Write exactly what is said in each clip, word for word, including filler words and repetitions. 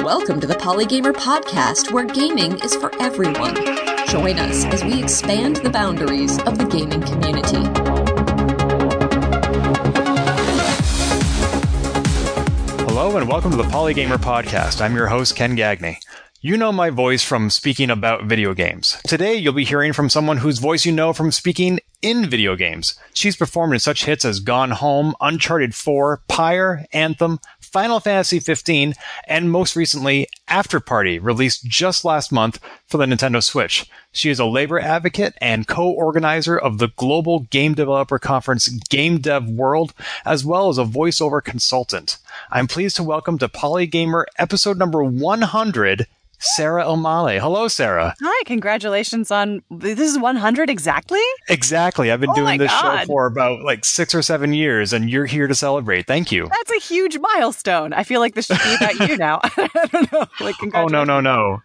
Welcome to the Polygamer Podcast, where gaming is for everyone. Join us as we expand the boundaries of the gaming community. Hello and welcome to the Polygamer Podcast. I'm your host, Ken Gagney. You know my voice from speaking about video games. Today, you'll be hearing from someone whose voice you know from speaking in video games. She's performed in such hits as Gone Home, Uncharted four, Pyre, Anthem, Final Fantasy fifteen, and most recently, Afterparty, released just last month for the Nintendo Switch. She is a labor advocate and co-organizer of the global game developer conference Game Dev World, as well as a voiceover consultant. I'm pleased to welcome to Polygamer episode number one hundred, Sarah O'Malley. Hello, Sarah. Hi, congratulations on... This is one hundred exactly? Exactly. I've been oh doing this God. show for about like six or seven years, and you're here to celebrate. Thank you. That's a huge milestone. I feel like this should be about you now. I don't know. Like, oh, no, no, no.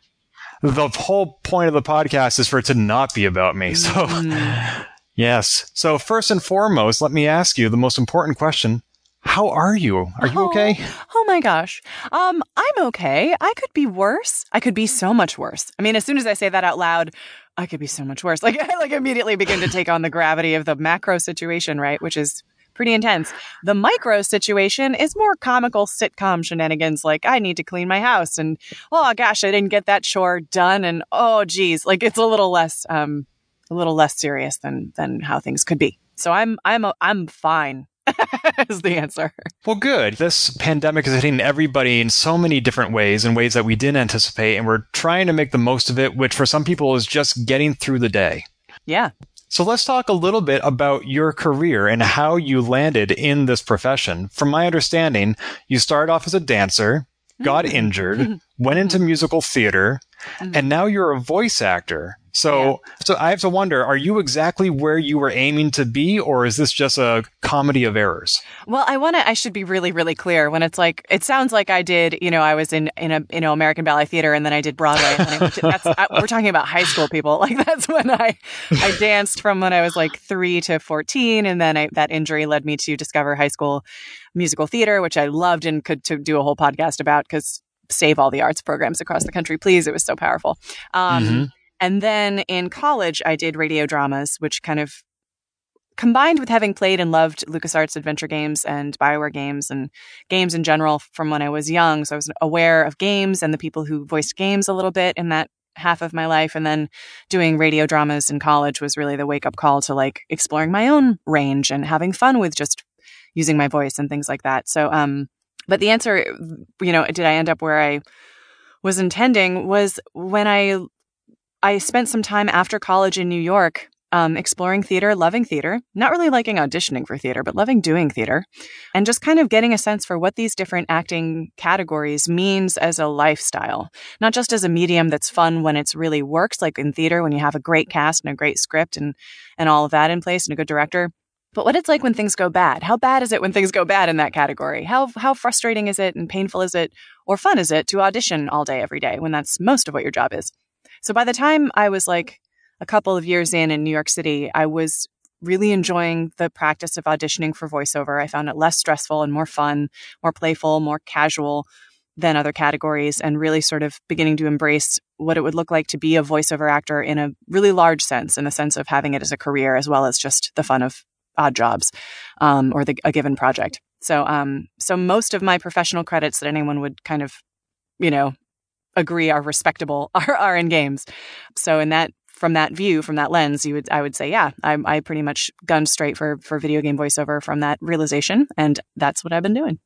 The whole point of the podcast is for it to not be about me. So, mm. yes. So, first and foremost, let me ask you the most important question. How are you? Are you okay? Oh, oh my gosh. Um, I'm okay. I could be worse. I could be so much worse. I mean, as soon as I say that out loud, I could be so much worse. Like, I like immediately begin to take on the gravity of the macro situation, right? Which is pretty intense. The micro situation is more comical sitcom shenanigans. Like, I need to clean my house and, oh gosh, I didn't get that chore done. And, oh geez, like it's a little less, um, a little less serious than, than how things could be. So I'm, I'm, I'm fine. Is the answer. Well, good. This pandemic is hitting everybody in so many different ways, in ways that we didn't anticipate, and we're trying to make the most of it, which for some people is just getting through the day. Yeah. So let's talk a little bit about your career and how you landed in this profession. From my understanding, you started off as a dancer, got injured, went into musical theater, and now you're a voice actor. So, yeah. so I have to wonder, are you exactly where you were aiming to be, or is this just a comedy of errors? Well, I want to, I should be really, really clear when it's like, it sounds like I did, you know, I was in, in a, you know, American Ballet Theater, and then I did Broadway. And I, that's, I, we're talking about high school people. Like that's when I, I danced from when I was like three to fourteen. And then I, that injury led me to discover high school musical theater, which I loved and could to do a whole podcast about, because save all the arts programs across the country, please. It was so powerful. Um, mm-hmm. And then in college, I did radio dramas, which kind of combined with having played and loved LucasArts adventure games and BioWare games and games in general from when I was young. So I was aware of games and the people who voiced games a little bit in that half of my life. And then doing radio dramas in college was really the wake up call to like exploring my own range and having fun with just using my voice and things like that. So, um, but the answer, you know, did I end up where I was intending was when I... I spent some time after college in New York um, exploring theater, loving theater, not really liking auditioning for theater, but loving doing theater, and just kind of getting a sense for what these different acting categories means as a lifestyle, not just as a medium that's fun when it's really works, like in theater when you have a great cast and a great script and and all of that in place and a good director. But what it's like when things go bad. How bad is it when things go bad in that category? How how frustrating is it and painful is it or fun is it to audition all day, every day when that's most of what your job is? So by the time I was like a couple of years in in New York City, I was really enjoying the practice of auditioning for voiceover. I found it less stressful and more fun, more playful, more casual than other categories, and really sort of beginning to embrace what it would look like to be a voiceover actor in a really large sense, in the sense of having it as a career as well as just the fun of odd jobs um, or the, a given project. So, um, so most of my professional credits that anyone would kind of, you know, agree are respectable are, are in games. So in that, from that view, from that lens, you would, I would say, yeah, I, I pretty much gunned straight for, for video game voiceover from that realization. And that's what I've been doing.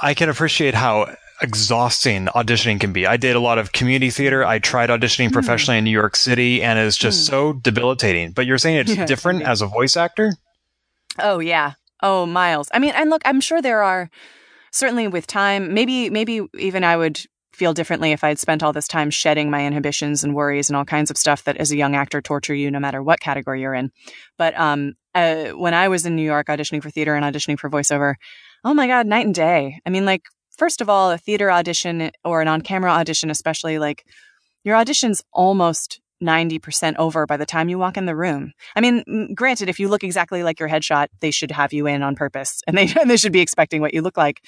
I can appreciate how exhausting auditioning can be. I did a lot of community theater. I tried auditioning professionally mm. in New York City, and it's just mm. so debilitating. But you're saying it's yeah, different yeah. as a voice actor? Oh, yeah. Oh, miles. I mean, and look, I'm sure there are certainly with time, maybe, maybe even I would feel differently if I had spent all this time shedding my inhibitions and worries and all kinds of stuff that as a young actor torture you no matter what category you're in. But um, uh, when I was in New York auditioning for theater and auditioning for voiceover, oh my God, night and day. I mean, like, first of all, a theater audition or an on-camera audition, especially, like your audition's almost ninety percent over by the time you walk in the room. I mean, granted, if you look exactly like your headshot, they should have you in on purpose and they, and they should be expecting what you look like.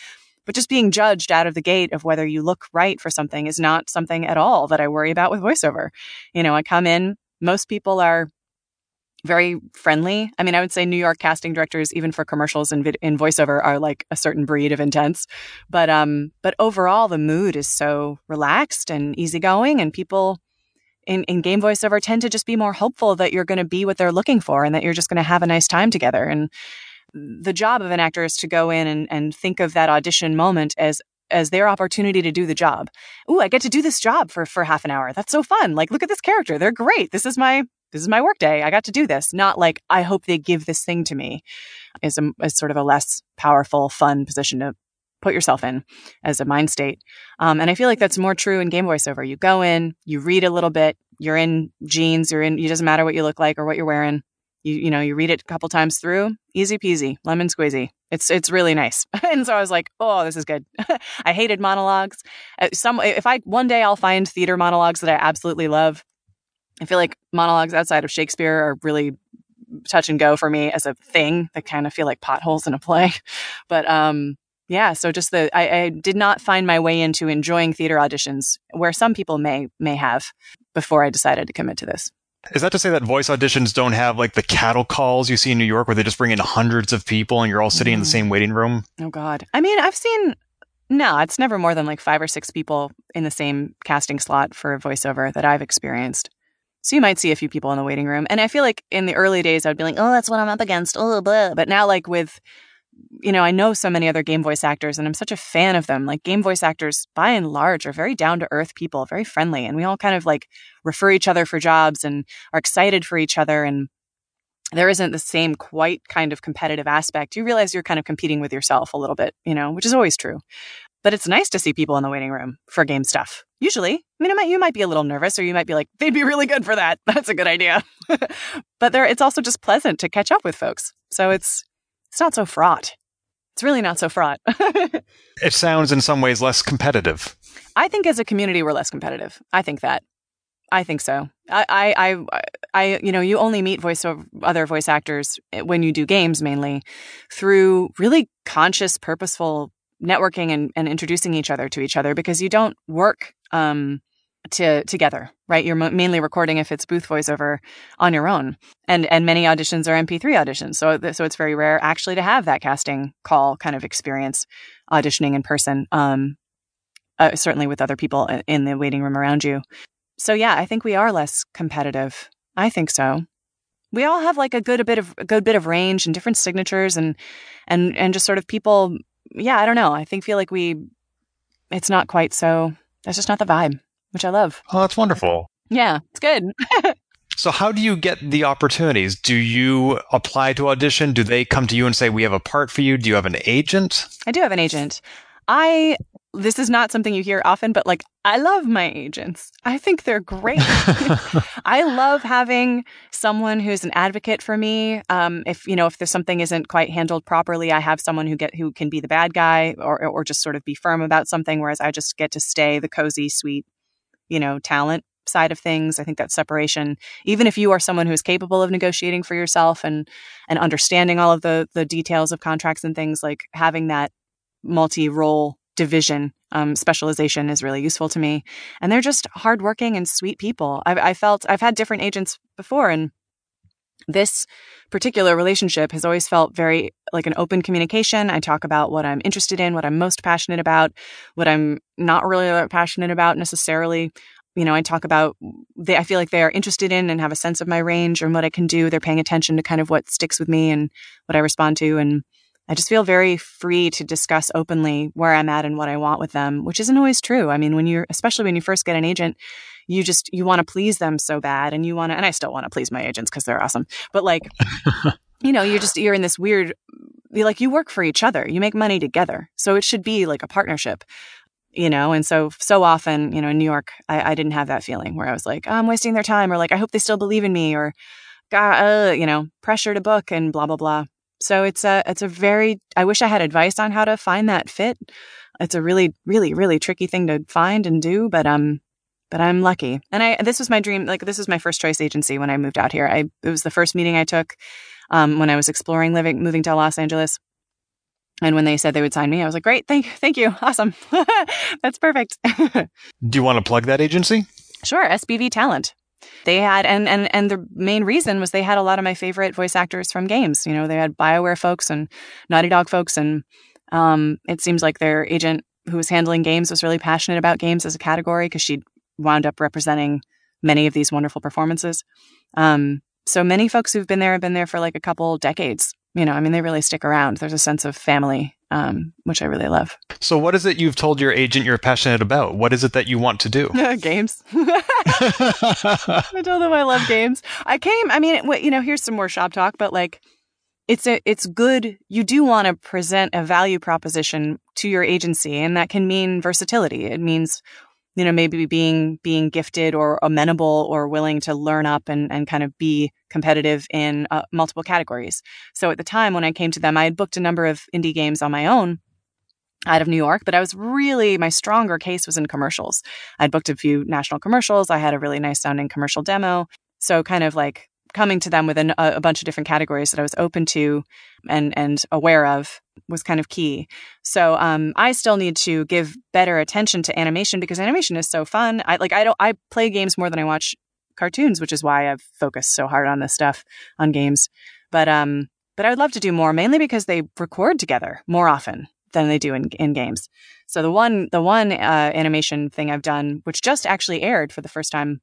But just being judged out of the gate of whether you look right for something is not something at all that I worry about with voiceover. You know, I come in, most people are very friendly. I mean, I would say New York casting directors, even for commercials and vid- in voiceover, are like a certain breed of intense. But um, but overall, the mood is so relaxed and easygoing, and people in, in game voiceover tend to just be more hopeful that you're going to be what they're looking for and that you're just going to have a nice time together. And the job of an actor is to go in and, and think of that audition moment as as their opportunity to do the job. Ooh, I get to do this job for, for half an hour. That's so fun. Like, look at this character. They're great. This is my this is my work day. I got to do this. Not like, I hope they give this thing to me, is a is sort of a less powerful, fun position to put yourself in as a mind state. Um, and I feel like that's more true in game voiceover. You go in, you read a little bit, you're in jeans, you're in, it doesn't matter what you look like or what you're wearing. You, you know, you read it a couple times through, easy peasy, lemon squeezy. It's it's really nice. And so I was like, oh, this is good. I hated monologues. Some if I one day I'll find theater monologues that I absolutely love. I feel like monologues outside of Shakespeare are really touch and go for me as a thing. They kind of feel like potholes in a play. But um, yeah, so just the I, I did not find my way into enjoying theater auditions, where some people may may have, before I decided to commit to this. Is that to say that voice auditions don't have like the cattle calls you see in New York, where they just bring in hundreds of people and you're all sitting mm. in the same waiting room? Oh, God. I mean, I've seen... No, it's never more than like five or six people in the same casting slot for a voiceover that I've experienced. So you might see a few people in the waiting room. And I feel like in the early days, I'd be like, oh, that's what I'm up against. Oh, blah. But now like with... You know, I know so many other game voice actors, and I'm such a fan of them. Like, game voice actors, by and large, are very down-to-earth people, very friendly. And we all kind of, like, refer each other for jobs and are excited for each other. And there isn't the same quite kind of competitive aspect. You realize you're kind of competing with yourself a little bit, you know, which is always true. But it's nice to see people in the waiting room for game stuff. Usually, I mean, it might, you might be a little nervous, or you might be like, they'd be really good for that. That's a good idea. But there, it's also just pleasant to catch up with folks. So it's... It's not so fraught. It's really not so fraught. It sounds in some ways less competitive. I think as a community, we're less competitive. I think that. I think so. I, I, I, I you know, you only meet voice other voice actors when you do games, mainly through really conscious, purposeful networking and, and introducing each other to each other, because you don't work um, to together, right? You're mo- mainly recording, if it's booth voiceover, on your own. And and many auditions are M P three auditions. So th- so it's very rare actually to have that casting call kind of experience auditioning in person, um, uh, certainly with other people in the waiting room around you. So yeah, I think we are less competitive. I think so. We all have like a good a bit of a good bit of range and different signatures and and and just sort of people. Yeah, I don't know. I think feel like we. It's not quite so. That's just not the vibe, which I love. Oh, that's wonderful. Yeah, it's good. So how do you get the opportunities? Do you apply to audition? Do they come to you and say, we have a part for you? Do you have an agent? I do have an agent. I, this is not something you hear often, but like, I love my agents. I think they're great. I love having someone who's an advocate for me. Um, if, you know, if there's something isn't quite handled properly, I have someone who get, who can be the bad guy or, or just sort of be firm about something. Whereas I just get to stay the cozy, sweet, you know, talent side of things. I think that separation, even if you are someone who's capable of negotiating for yourself and, and understanding all of the, the details of contracts and things, like having that multi-role division, um, specialization is really useful to me. And they're just hardworking and sweet people. I've, I felt I've had different agents before, and this particular relationship has always felt very like an open communication. I talk about what I'm interested in, what I'm most passionate about, what I'm not really passionate about necessarily. You know, I talk about, they, I feel like they are interested in and have a sense of my range and what I can do. They're paying attention to kind of what sticks with me and what I respond to. And I just feel very free to discuss openly where I'm at and what I want with them, which isn't always true. I mean, when you're, especially when you first get an agent, you just, you want to please them so bad, and you want to, and I still want to please my agents because they're awesome, but like, you know, you're just, you're in this weird, you're like, you work for each other, you make money together. So it should be like a partnership, you know? And so, so often, you know, in New York, I, I didn't have that feeling where I was like, oh, I'm wasting their time, or like, I hope they still believe in me, or, uh, you know, pressure to book and blah, blah, blah. So it's a, it's a very, I wish I had advice on how to find that fit. It's a really, really, really tricky thing to find and do, but, um, but I'm lucky. And I, this was my dream. Like, this was my first choice agency when I moved out here. I, it was the first meeting I took, um, when I was exploring living, moving to Los Angeles. And when they said they would sign me, I was like, great, thank, thank you. Awesome. That's perfect. Do you want to plug that agency? Sure. S B V Talent. They had, and, and, and the main reason was they had a lot of my favorite voice actors from games. You know, they had BioWare folks and Naughty Dog folks. And um, it seems like their agent who was handling games was really passionate about games as a category, because she wound up representing many of these wonderful performances. Um, so many folks who've been there have been there for like a couple decades. You know, I mean, they really stick around. There's a sense of family, um, which I really love. So what is it you've told your agent you're passionate about? What is it that you want to do? Games. I told them I love games. I came, I mean, you know, here's some more shop talk, but like, it's a, it's good. You do want to present a value proposition to your agency, and that can mean versatility. It means, you know, maybe being being gifted or amenable or willing to learn up and, and kind of be competitive in uh, multiple categories. So at the time when I came to them, I had booked a number of indie games on my own out of New York, but I was really, my stronger case was in commercials. I'd booked a few national commercials. I had a really nice sounding commercial demo. So kind of like coming to them with an, a, a bunch of different categories that I was open to and and aware of was kind of key. So um, I still need to give better attention to animation, because animation is so fun. I like I don't I play games more than I watch cartoons, which is why I've focused so hard on this stuff on games. But um, but I would love to do more, mainly because they record together more often than they do in, in games. So the one the one uh, animation thing I've done, which just actually aired for the first time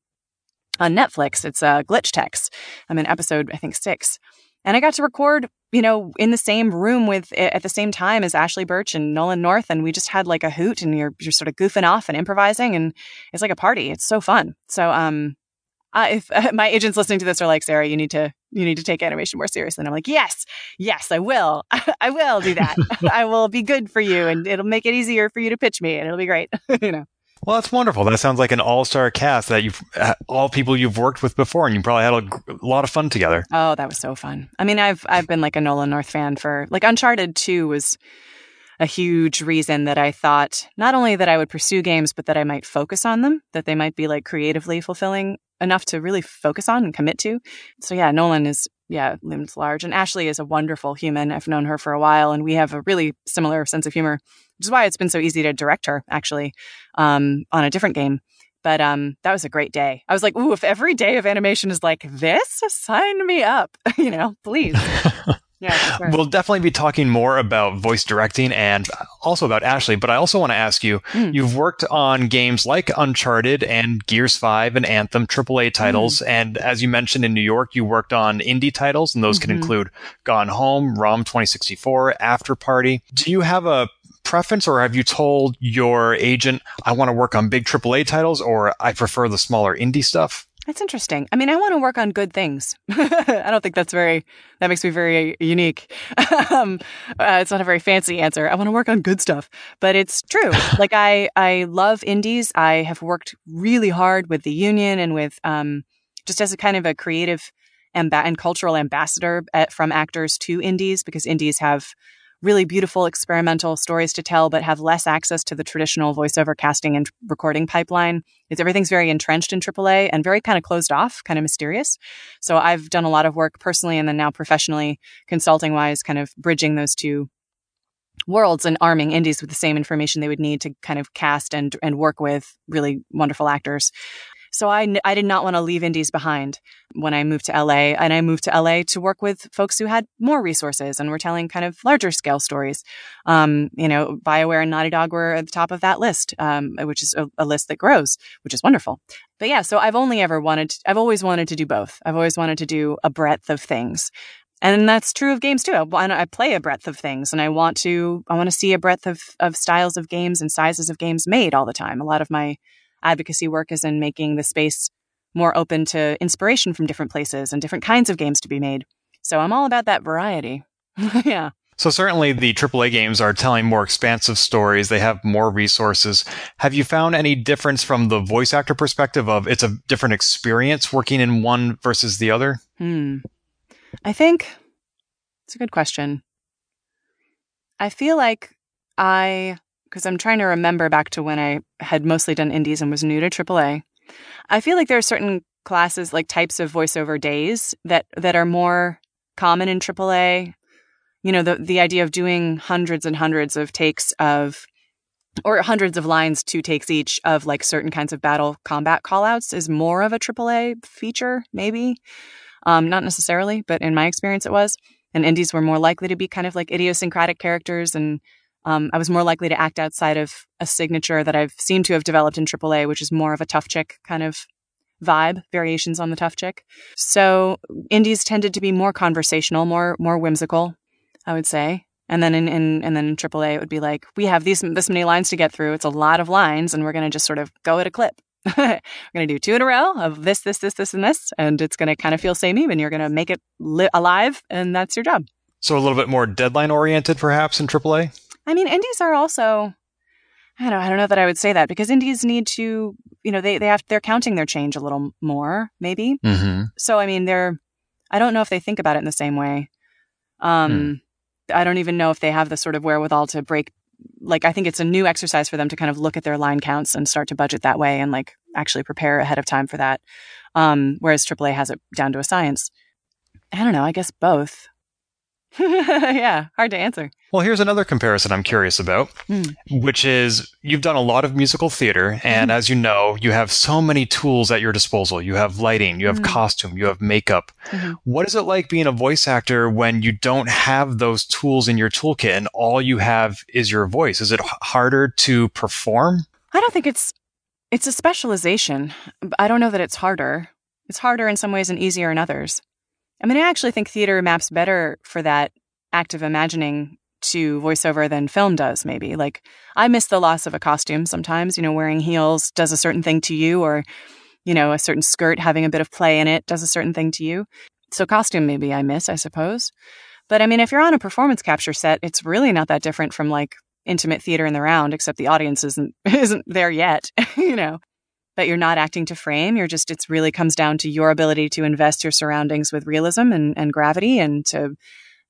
on Netflix, it's uh, Glitch Techs. I'm in episode I think six, and I got to record, you know, in the same room with at the same time as Ashley Birch and Nolan North, and we just had like a hoot, and you're you're sort of goofing off and improvising, and it's like a party. It's so fun. So um, I, if uh, my agents listening to this are like, Sarah, you need to you need to take animation more seriously, and I'm like, yes, yes, I will, I will do that. I will be good for you, and it'll make it easier for you to pitch me, and it'll be great, you know. Well, that's wonderful. That sounds like an all-star cast that you've all people you've worked with before, and you probably had a, a lot of fun together. Oh, that was so fun. I mean, I've I've been like a Nolan North fan for like Uncharted two was a huge reason that I thought not only that I would pursue games, but that I might focus on them, that they might be like creatively fulfilling enough to really focus on and commit to. So yeah, Nolan is yeah looms large, and Ashley is a wonderful human. I've known her for a while, and we have a really similar sense of humor, which is why it's been so easy to direct her, actually, um, on a different game. But um, that was a great day. I was like, ooh, if every day of animation is like this, sign me up, you know, please. Yeah, sure. We'll definitely be talking more about voice directing and also about Ashley, but I also want to ask you, mm. you've worked on games like Uncharted and Gears five and Anthem, triple A titles, mm. and as you mentioned in New York, you worked on indie titles, and those mm-hmm. can include Gone Home, ROM twenty sixty-four, Afterparty. Do you have a preference, or have you told your agent, I want to work on big triple A titles, or I prefer the smaller indie stuff? That's interesting. I mean, I want to work on good things. I don't think that's very, that makes me very unique. um, uh, it's not a very fancy answer. I want to work on good stuff, but it's true. Like I, I love indies. I have worked really hard with the union and with um, just as a kind of a creative amb- and cultural ambassador at, from actors to indies, because indies have really beautiful experimental stories to tell, but have less access to the traditional voiceover casting and recording pipeline. It's everything's very entrenched in triple A and very kind of closed off, kind of mysterious. So I've done a lot of work personally and then now professionally, consulting wise, kind of bridging those two worlds and arming indies with the same information they would need to kind of cast and and work with really wonderful actors. So I, I did not want to leave indies behind when I moved to L A, and I moved to L A to work with folks who had more resources and were telling kind of larger scale stories. Um, you know, BioWare and Naughty Dog were at the top of that list, um, which is a, a list that grows, which is wonderful. But yeah, so I've only ever wanted, to, I've always wanted to do both. I've always wanted to do a breadth of things. And that's true of games too. I, I play a breadth of things, and I want to, I want to see a breadth of, of styles of games and sizes of games made all the time. A lot of my advocacy work is in making the space more open to inspiration from different places and different kinds of games to be made. So I'm all about that variety. Yeah. So certainly the triple A games are telling more expansive stories. They have more resources. Have you found any difference from the voice actor perspective of it's a different experience working in one versus the other? Hmm. I think it's a good question. I feel like I... because I'm trying to remember back to when I had mostly done indies and was new to triple A. I feel like there are certain classes, like types of voiceover days that, that are more common in triple A. you know, the the idea of doing hundreds and hundreds of takes of, or hundreds of lines, two takes each, of like certain kinds of battle combat callouts is more of a triple A feature, maybe. Um, not necessarily, but in my experience it was. And indies were more likely to be kind of like idiosyncratic characters, and um, I was more likely to act outside of a signature that I've seemed to have developed in triple A, which is more of a tough chick kind of vibe, variations on the tough chick. So indies tended to be more conversational, more more whimsical, I would say. And then in, in and then in triple A, it would be like, we have these this many lines to get through. It's a lot of lines, and we're going to just sort of go at a clip. We're going to do two in a row of this, this, this, this, and this, and it's going to kind of feel samey, and you're going to make it li- alive, and that's your job. So a little bit more deadline-oriented, perhaps, in triple A? I mean, indies are also... I don't, I don't know that I would say that, because indies need to, you know, they, they have, they're counting their change a little more, maybe. Mm-hmm. So, I mean, they're, I don't know if they think about it in the same way. Um, mm. I don't even know if they have the sort of wherewithal to break, like, I think it's a new exercise for them to kind of look at their line counts and start to budget that way and like actually prepare ahead of time for that. Um, whereas triple A has it down to a science. I don't know, I guess both. Yeah, hard to answer. Well, here's another comparison I'm curious about, mm. which is you've done a lot of musical theater. And mm. as you know, you have so many tools at your disposal. You have lighting, you have mm. costume, you have makeup. Mm-hmm. What is it like being a voice actor when you don't have those tools in your toolkit and all you have is your voice? Is it harder to perform? I don't think it's, it's a specialization. I don't know that it's harder. It's harder in some ways and easier in others. I mean, I actually think theater maps better for that act of imagining to voiceover than film does, maybe. Like, I miss the loss of a costume sometimes. You know, wearing heels does a certain thing to you, or, you know, a certain skirt having a bit of play in it does a certain thing to you. So costume maybe I miss, I suppose. But, I mean, if you're on a performance capture set, it's really not that different from, like, intimate theater in the round, except the audience isn't isn't there yet, you know. But you're not acting to frame. You're just, it's really comes down to your ability to invest your surroundings with realism and, and gravity and to,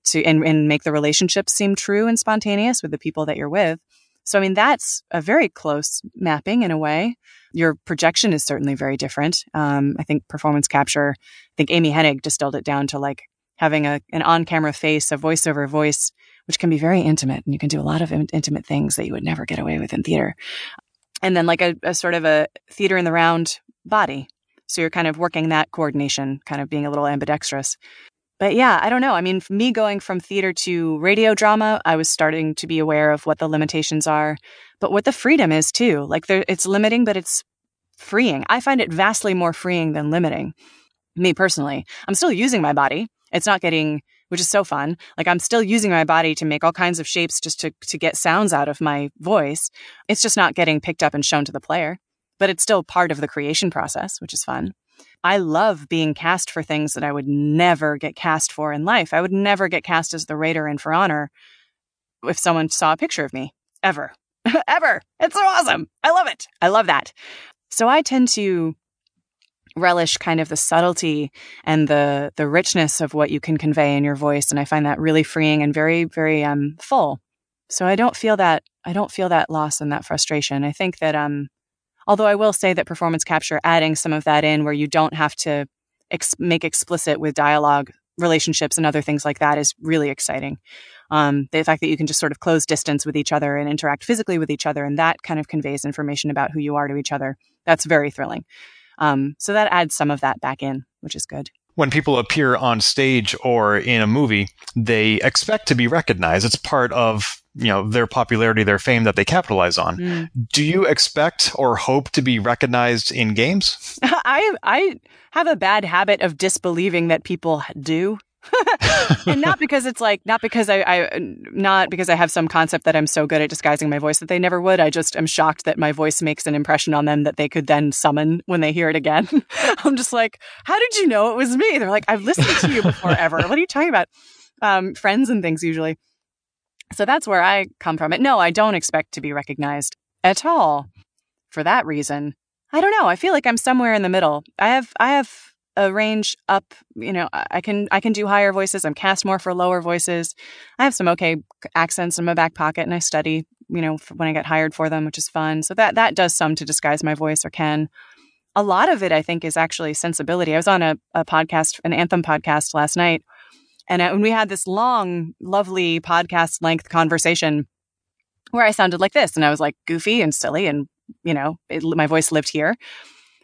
to, and, and make the relationships seem true and spontaneous with the people that you're with. So, I mean, that's a very close mapping in a way. Your projection is certainly very different. Um, I think performance capture, I think Amy Hennig distilled it down to like having a, an on-camera face, a voiceover voice, which can be very intimate. And you can do a lot of in- intimate things that you would never get away with in theater. And then like a, a sort of a theater in the round body. So you're kind of working that coordination, kind of being a little ambidextrous. But yeah, I don't know. I mean, for me going from theater to radio drama, I was starting to be aware of what the limitations are, but what the freedom is too. Like there, it's limiting, but it's freeing. I find it vastly more freeing than limiting. Me personally, I'm still using my body. It's not getting... which is so fun. Like I'm still using my body to make all kinds of shapes just to, to get sounds out of my voice. It's just not getting picked up and shown to the player, but it's still part of the creation process, which is fun. I love being cast for things that I would never get cast for in life. I would never get cast as the Raider in For Honor if someone saw a picture of me, ever, ever. It's so awesome. I love it. I love that. So I tend to relish kind of the subtlety and the the richness of what you can convey in your voice, and I find that really freeing and very, very um full. So I don't feel that I don't feel that loss and that frustration. I think that um although I will say that performance capture, adding some of that in where you don't have to ex- make explicit with dialogue relationships and other things like that, is really exciting. Um, the fact that you can just sort of close distance with each other and interact physically with each other, and that kind of conveys information about who you are to each other. That's very thrilling. Um, so that adds some of that back in, which is good. When people appear on stage or in a movie, they expect to be recognized. It's part of, you know, their popularity, their fame that they capitalize on. Mm. Do you expect or hope to be recognized in games? I I have a bad habit of disbelieving that people do. And not because it's like, not because I, I, not because I have some concept that I'm so good at disguising my voice that they never would. I just am shocked that my voice makes an impression on them that they could then summon when they hear it again. I'm just like, how did you know it was me? They're like, I've listened to you before ever. What are you talking about? Um, friends and things usually. So that's where I come from. It. No, I don't expect to be recognized at all for that reason. I don't know. I feel like I'm somewhere in the middle. I have, I have. a range up, you know, I can, I can do higher voices. I'm cast more for lower voices. I have some okay accents in my back pocket, and I study, you know, when I get hired for them, which is fun. So that, that does some to disguise my voice, or can. A lot of it, I think, is actually sensibility. I was on a, a podcast, an Anthem podcast last night, And, I, and we had this long, lovely podcast length conversation where I sounded like this. And I was like goofy and silly. And, you know, it, my voice lived here.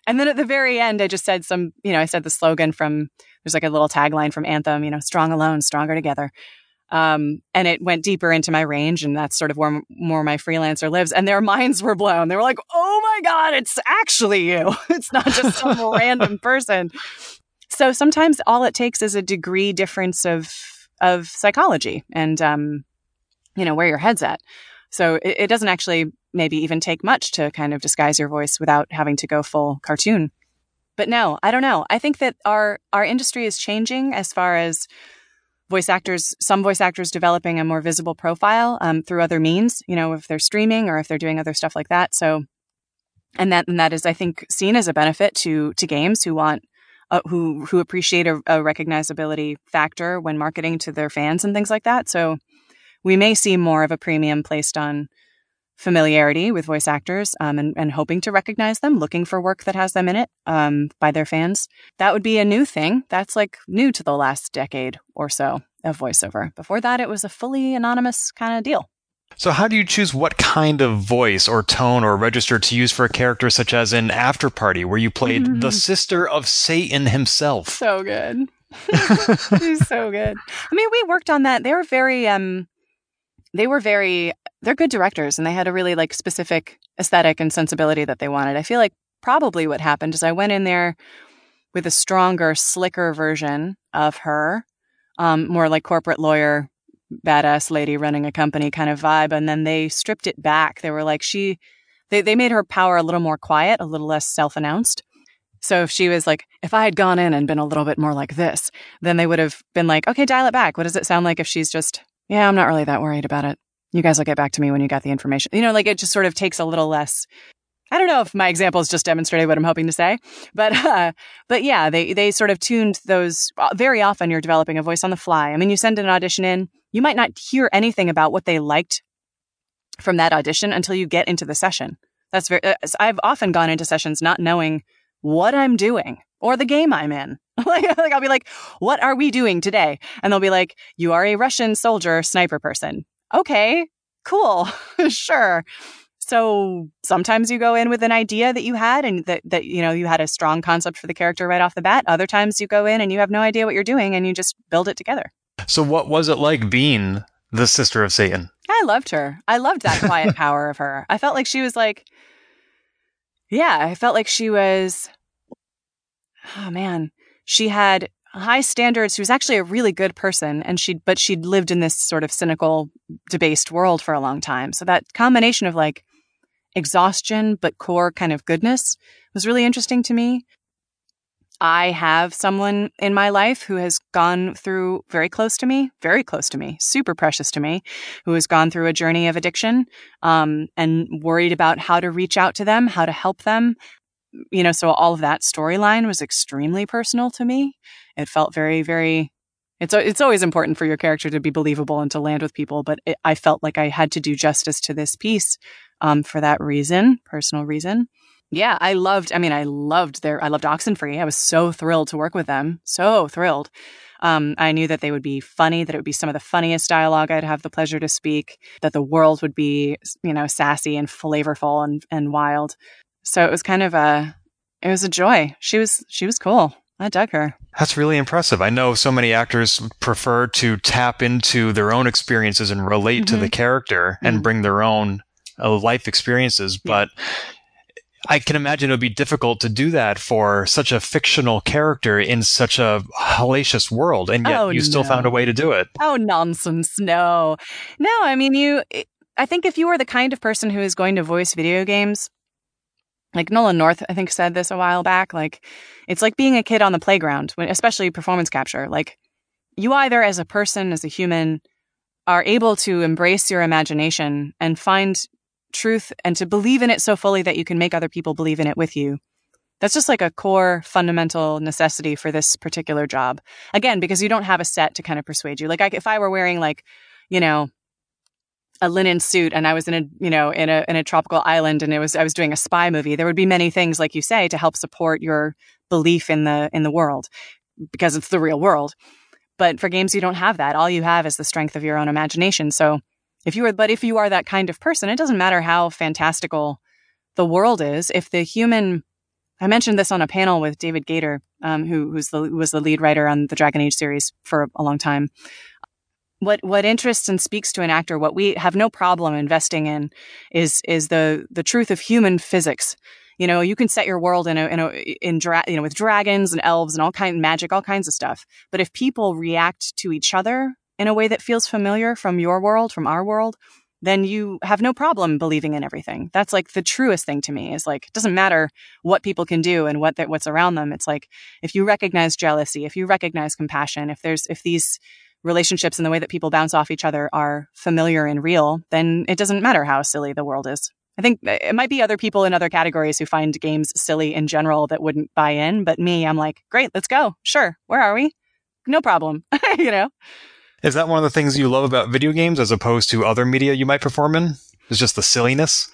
And then at the very end, I just said some, you know, I said the slogan from, there's like a little tagline from Anthem, you know, strong alone, stronger together. Um, and it went deeper into my range, and that's sort of where more my freelancer lives. And their minds were blown. They were like, oh my God, it's actually you. It's not just some random person. So sometimes all it takes is a degree difference of, of psychology and, um, you know, where your head's at. So it, it doesn't actually maybe even take much to kind of disguise your voice without having to go full cartoon. But no, I don't know. I think that our, our industry is changing as far as voice actors, some voice actors developing a more visible profile um, through other means, you know, if they're streaming or if they're doing other stuff like that. So, and that, and that is, I think, seen as a benefit to, to games who want, uh, who, who appreciate a, a recognizability factor when marketing to their fans and things like that. So we may see more of a premium placed on familiarity with voice actors um, and, and hoping to recognize them, looking for work that has them in it um, by their fans. That would be a new thing. That's like new to the last decade or so of voiceover. Before that, it was a fully anonymous kind of deal. So how do you choose what kind of voice or tone or register to use for a character, such as in Afterparty, where you played mm-hmm. the sister of Satan himself? So good. She's so good. I mean, we worked on that. They were very... Um, They were very, they're good directors, and they had a really like specific aesthetic and sensibility that they wanted. I feel like probably what happened is I went in there with a stronger, slicker version of her, um, more like corporate lawyer, badass lady running a company kind of vibe. And then they stripped it back. They were like, she, they, they made her power a little more quiet, a little less self-announced. So if she was like, if I had gone in and been a little bit more like this, then they would have been like, okay, dial it back. What does it sound like if she's just... yeah, I'm not really that worried about it. You guys will get back to me when you got the information. You know, like it just sort of takes a little less. I don't know if my examples just demonstrated what I'm hoping to say, but uh, but yeah, they they sort of tuned those. Very often you're developing a voice on the fly. I mean, you send an audition in, you might not hear anything about what they liked from that audition until you get into the session. That's very. Uh, I've often gone into sessions not knowing what I'm doing or the game I'm in. Like, like I'll be like, what are we doing today? And they'll be like, you are a Russian soldier sniper person. Okay, cool. Sure. So sometimes you go in with an idea that you had and that, that, you know, you had a strong concept for the character right off the bat. Other times you go in and you have no idea what you're doing and you just build it together. So what was it like being the sister of Satan? I loved her. I loved that quiet power of her. I felt like she was like, yeah, I felt like she was, oh man. She had high standards. She was actually a really good person, and she but she'd lived in this sort of cynical, debased world for a long time. So that combination of like exhaustion but core kind of goodness was really interesting to me. I have someone in my life who has gone through very close to me, very close to me, super precious to me, who has gone through a journey of addiction um, and worried about how to reach out to them, how to help them. You know, so all of that storyline was extremely personal to me. It felt very, very, it's it's always important for your character to be believable and to land with people. But it, I felt like I had to do justice to this piece um, for that reason, personal reason. Yeah, I loved, I mean, I loved their, I loved Oxenfree. I was so thrilled to work with them. So thrilled. Um, I knew that they would be funny, that it would be some of the funniest dialogue I'd have the pleasure to speak, that the world would be, you know, sassy and flavorful and, and wild. So it was kind of a, it was a joy. She was, she was cool. I dug her. That's really impressive. I know so many actors prefer to tap into their own experiences and relate mm-hmm. to the character mm-hmm. and bring their own uh, life experiences. Yeah. But I can imagine it would be difficult to do that for such a fictional character in such a hellacious world. And yet oh, you still no. found a way to do it. Oh, nonsense. No, no. I mean, you, I think if you were the kind of person who is going to voice video games, like Nolan North, I think, said this a while back, like, it's like being a kid on the playground, when, especially performance capture. Like, you either as a person, as a human, are able to embrace your imagination and find truth and to believe in it so fully that you can make other people believe in it with you. That's just like a core fundamental necessity for this particular job. Again, because you don't have a set to kind of persuade you. Like, I, if I were wearing, like, you know... a linen suit and I was in a, you know, in a, in a tropical island and it was, I was doing a spy movie, there would be many things, like you say, to help support your belief in the, in the world because it's the real world. But for games, you don't have that. All you have is the strength of your own imagination. So if you are, but if you are that kind of person, it doesn't matter how fantastical the world is. If the human, I mentioned this on a panel with David Gator, um, who who's the, who was the lead writer on the Dragon Age series for a long time. What what interests and speaks to an actor, what we have no problem investing in, is is the the truth of human physics. You know, you can set your world in a in a in dra- you know with dragons and elves and all kind of magic, all kinds of stuff. But if people react to each other in a way that feels familiar from your world, from our world, then you have no problem believing in everything. That's like the truest thing to me. Is like it doesn't matter what people can do and what that what's around them. It's like if you recognize jealousy, if you recognize compassion, if there's if these relationships and the way that people bounce off each other are familiar and real, then it doesn't matter how silly the world is. I think it might be other people in other categories who find games silly in general that wouldn't buy in. But me, I'm like, great, let's go. Sure. Where are we? No problem. You know? Is that one of the things you love about video games as opposed to other media you might perform in? Is just the silliness?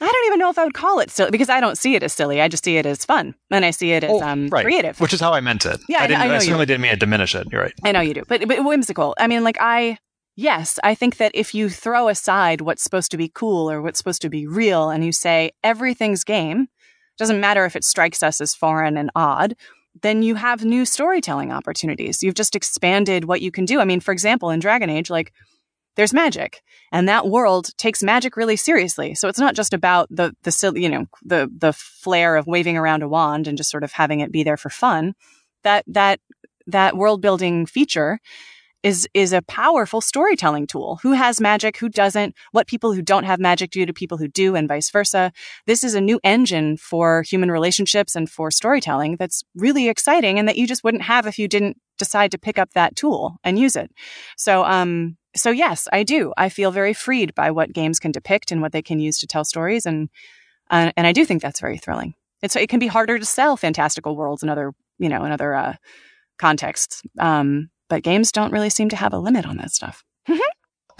I don't even know if I would call it silly because I don't see it as silly. I just see it as fun, and I see it as oh, um, right. creative, which is how I meant it. Yeah, I, didn't, I, know I certainly didn't mean to diminish it. You're right. I know you do, but, but whimsical. I mean, like I, yes, I think that if you throw aside what's supposed to be cool or what's supposed to be real, and you say everything's game, doesn't matter if it strikes us as foreign and odd, then you have new storytelling opportunities. You've just expanded what you can do. I mean, for example, in Dragon Age, like. There's magic, and that world takes magic really seriously. So it's not just about the the you know the the flair of waving around a wand and just sort of having it be there for fun. That that that world building feature is is a powerful storytelling tool. Who has magic? Who doesn't? What people who don't have magic do to people who do, and vice versa. This is a new engine for human relationships and for storytelling that's really exciting, and that you just wouldn't have if you didn't decide to pick up that tool and use it. So um. So yes, I do. I feel very freed by what games can depict and what they can use to tell stories, and uh, and I do think that's very thrilling. It's it can be harder to sell fantastical worlds in other you know in other uh, contexts, um, but games don't really seem to have a limit on that stuff.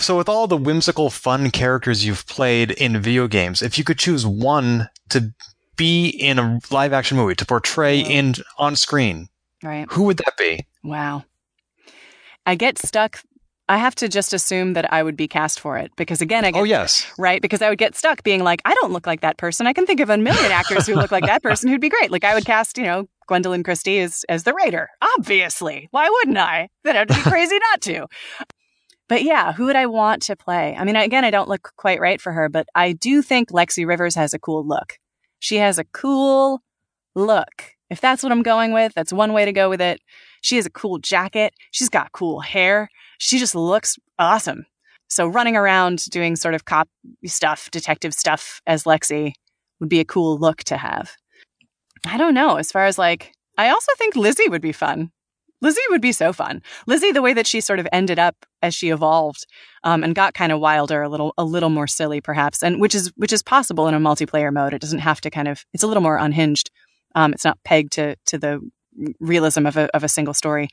So with all the whimsical, fun characters you've played in video games, if you could choose one to be in a live action movie to portray oh. in on screen, right? Who would that be? Wow, I get stuck. I have to just assume that I would be cast for it because, again, I get, oh, yes. right? Because I would get stuck being like, I don't look like that person. I can think of a million actors who look like that person who'd be great. Like I would cast, you know, Gwendolyn Christie as, as the Raider. Obviously. Why wouldn't I? Then I'd be crazy not to. But yeah, who would I want to play? I mean, again, I don't look quite right for her, but I do think Lexi Rivers has a cool look. She has a cool look. If that's what I'm going with, that's one way to go with it. She has a cool jacket. She's got cool hair. She just looks awesome. So running around doing sort of cop stuff, detective stuff as Lexi would be a cool look to have. I don't know. As far as like, I also think Lizzie would be fun. Lizzie would be so fun. Lizzie, the way that she sort of ended up as she evolved um, and got kind of wilder, a little, a little more silly perhaps, and which is which is possible in a multiplayer mode. It doesn't have to kind of. It's a little more unhinged. Um, it's not pegged to to the realism of a of a single story.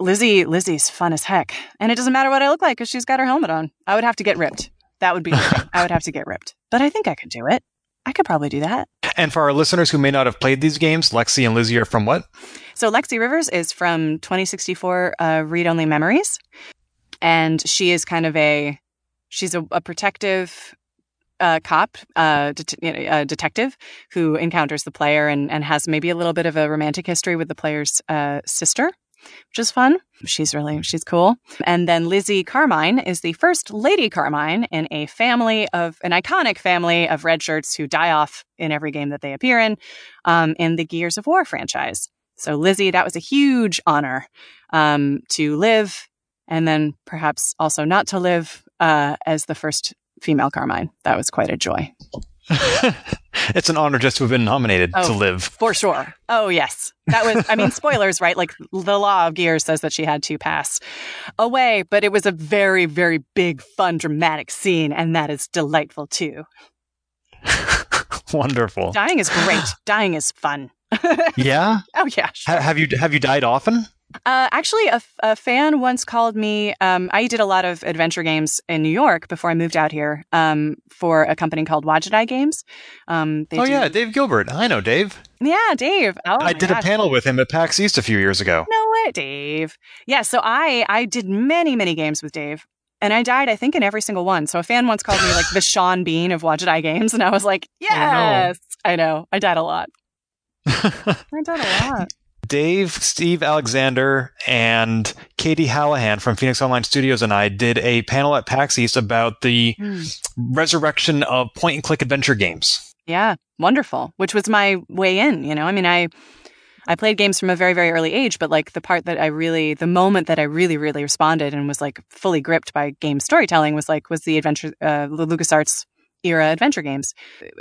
Lizzie, Lizzie's fun as heck. And it doesn't matter what I look like because she's got her helmet on. I would have to get ripped. That would be, I would have to get ripped. But I think I could do it. I could probably do that. And for our listeners who may not have played these games, Lexi and Lizzie are from what? So Lexi Rivers is from twenty sixty-four uh, Read Only Memories. And she is kind of a, she's a, a protective uh, cop, uh, det- uh, detective who encounters the player and, and has maybe a little bit of a romantic history with the player's uh, sister. Which is fun. She's really, she's cool. And then Lizzie Carmine is the first Lady Carmine in a family of, an iconic family of red shirts who die off in every game that they appear in, um, in the Gears of War franchise. So Lizzie, that was a huge honor um, to live, and then perhaps also not to live uh, as the first female Carmine. That was quite a joy. It's an honor just to have been nominated oh, to live. For sure. Oh, yes. That was, I mean, spoilers, right? Like the law of Gears says that she had to pass away, but it was a very, very big, fun, dramatic scene. And that is delightful, too. Wonderful. Dying is great. Dying is fun. Yeah? Oh, yeah. Sure. Have you have you died often? Uh, actually, a, a fan once called me. Um, I did a lot of adventure games in New York before I moved out here um, for a company called Wadjet Eye Games. Um, they oh, do... yeah. Dave Gilbert. I know Dave. Yeah, Dave. Oh, I did gosh. a panel with him at PAX East a few years ago. No way. it, Dave. Yeah, so I I did many, many games with Dave. And I died, I think, in every single one. So a fan once called me like the Sean Bean of Wadjet Eye Games. And I was like, yes, oh, no. I know. I died a lot. I died a lot. Dave, Steve Alexander, and Katie Hallahan from Phoenix Online Studios and I did a panel at PAX East about the mm. resurrection of point-and-click adventure games. Yeah, wonderful, which was my way in, you know? I mean, I... I played games from a very, very early age, but like the part that I really, the moment that I really, really responded and was like fully gripped by game storytelling was like, was the adventure, uh, the LucasArts era adventure games.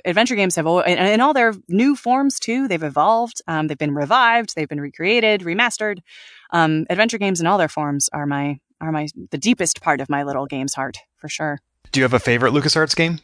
Adventure games have, always, in all their new forms too, they've evolved, um, they've been revived, they've been recreated, remastered. Um, adventure games in all their forms are my, are my, the deepest part of my little game's heart, for sure. Do you have a favorite LucasArts game?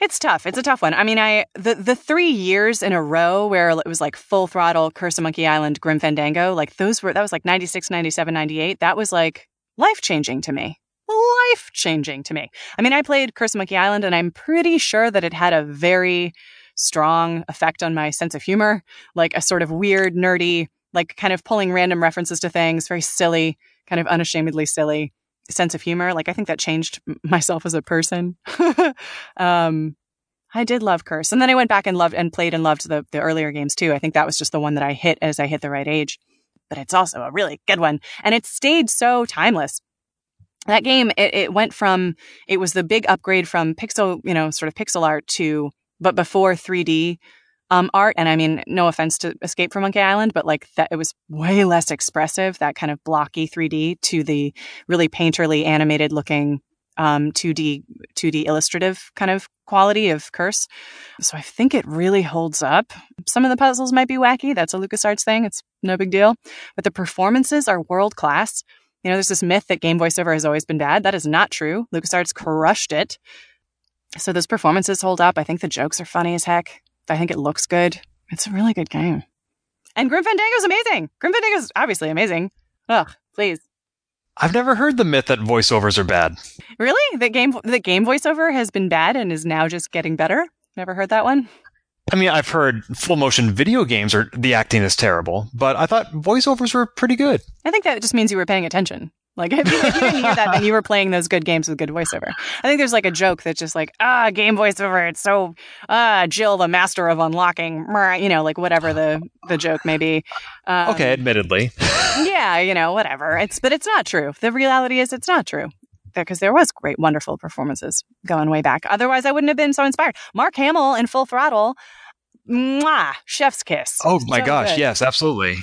It's tough. It's a tough one. I mean, I the, the three years in a row where it was like Full Throttle, Curse of Monkey Island, Grim Fandango, like those were, that was like ninety-six, ninety-seven, ninety-eight. That was like life-changing to me. Life-changing to me. I mean, I played Curse of Monkey Island and I'm pretty sure that it had a very strong effect on my sense of humor, like a sort of weird, nerdy, like kind of pulling random references to things, very silly, kind of unashamedly silly sense of humor. Like, I think that changed myself as a person. um, I did love Curse. And then I went back and loved and played and loved the, the earlier games too. I think that was just the one that I hit as I hit the right age. But it's also a really good one. And it stayed so timeless. That game, it, it went from, it was the big upgrade from pixel, you know, sort of pixel art to, but before three D um, art. And I mean, no offense to Escape from Monkey Island, but like that, it was way less expressive, that kind of blocky three D to the really painterly animated looking um, two D, two D illustrative kind of quality of Curse. So I think it really holds up. Some of the puzzles might be wacky. That's a LucasArts thing. It's no big deal. But the performances are world class. You know, there's this myth that game voiceover has always been bad. That is not true. LucasArts crushed it. So those performances hold up. I think the jokes are funny as heck. I think it looks good. It's a really good game. And Grim Fandango is amazing. Grim Fandango is obviously amazing. Ugh, please. I've never heard the myth that voiceovers are bad. Really? That game the game voiceover has been bad and is now just getting better? Never heard that one? I mean, I've heard full motion video games are the acting is terrible, but I thought voiceovers were pretty good. I think that just means you were paying attention. Like, if you, if you didn't hear that, then you were playing those good games with good voiceover. I think there's like a joke that's just like, ah, game voiceover, it's so, ah, Jill, the master of unlocking, you know, like whatever the, the joke may be. Um, okay, admittedly. Yeah, you know, whatever. It's But it's not true. The reality is it's not true. Because there was great, wonderful performances going way back. Otherwise, I wouldn't have been so inspired. Mark Hamill in Full Throttle, mwah, chef's kiss. Oh my so gosh, good. Yes, absolutely.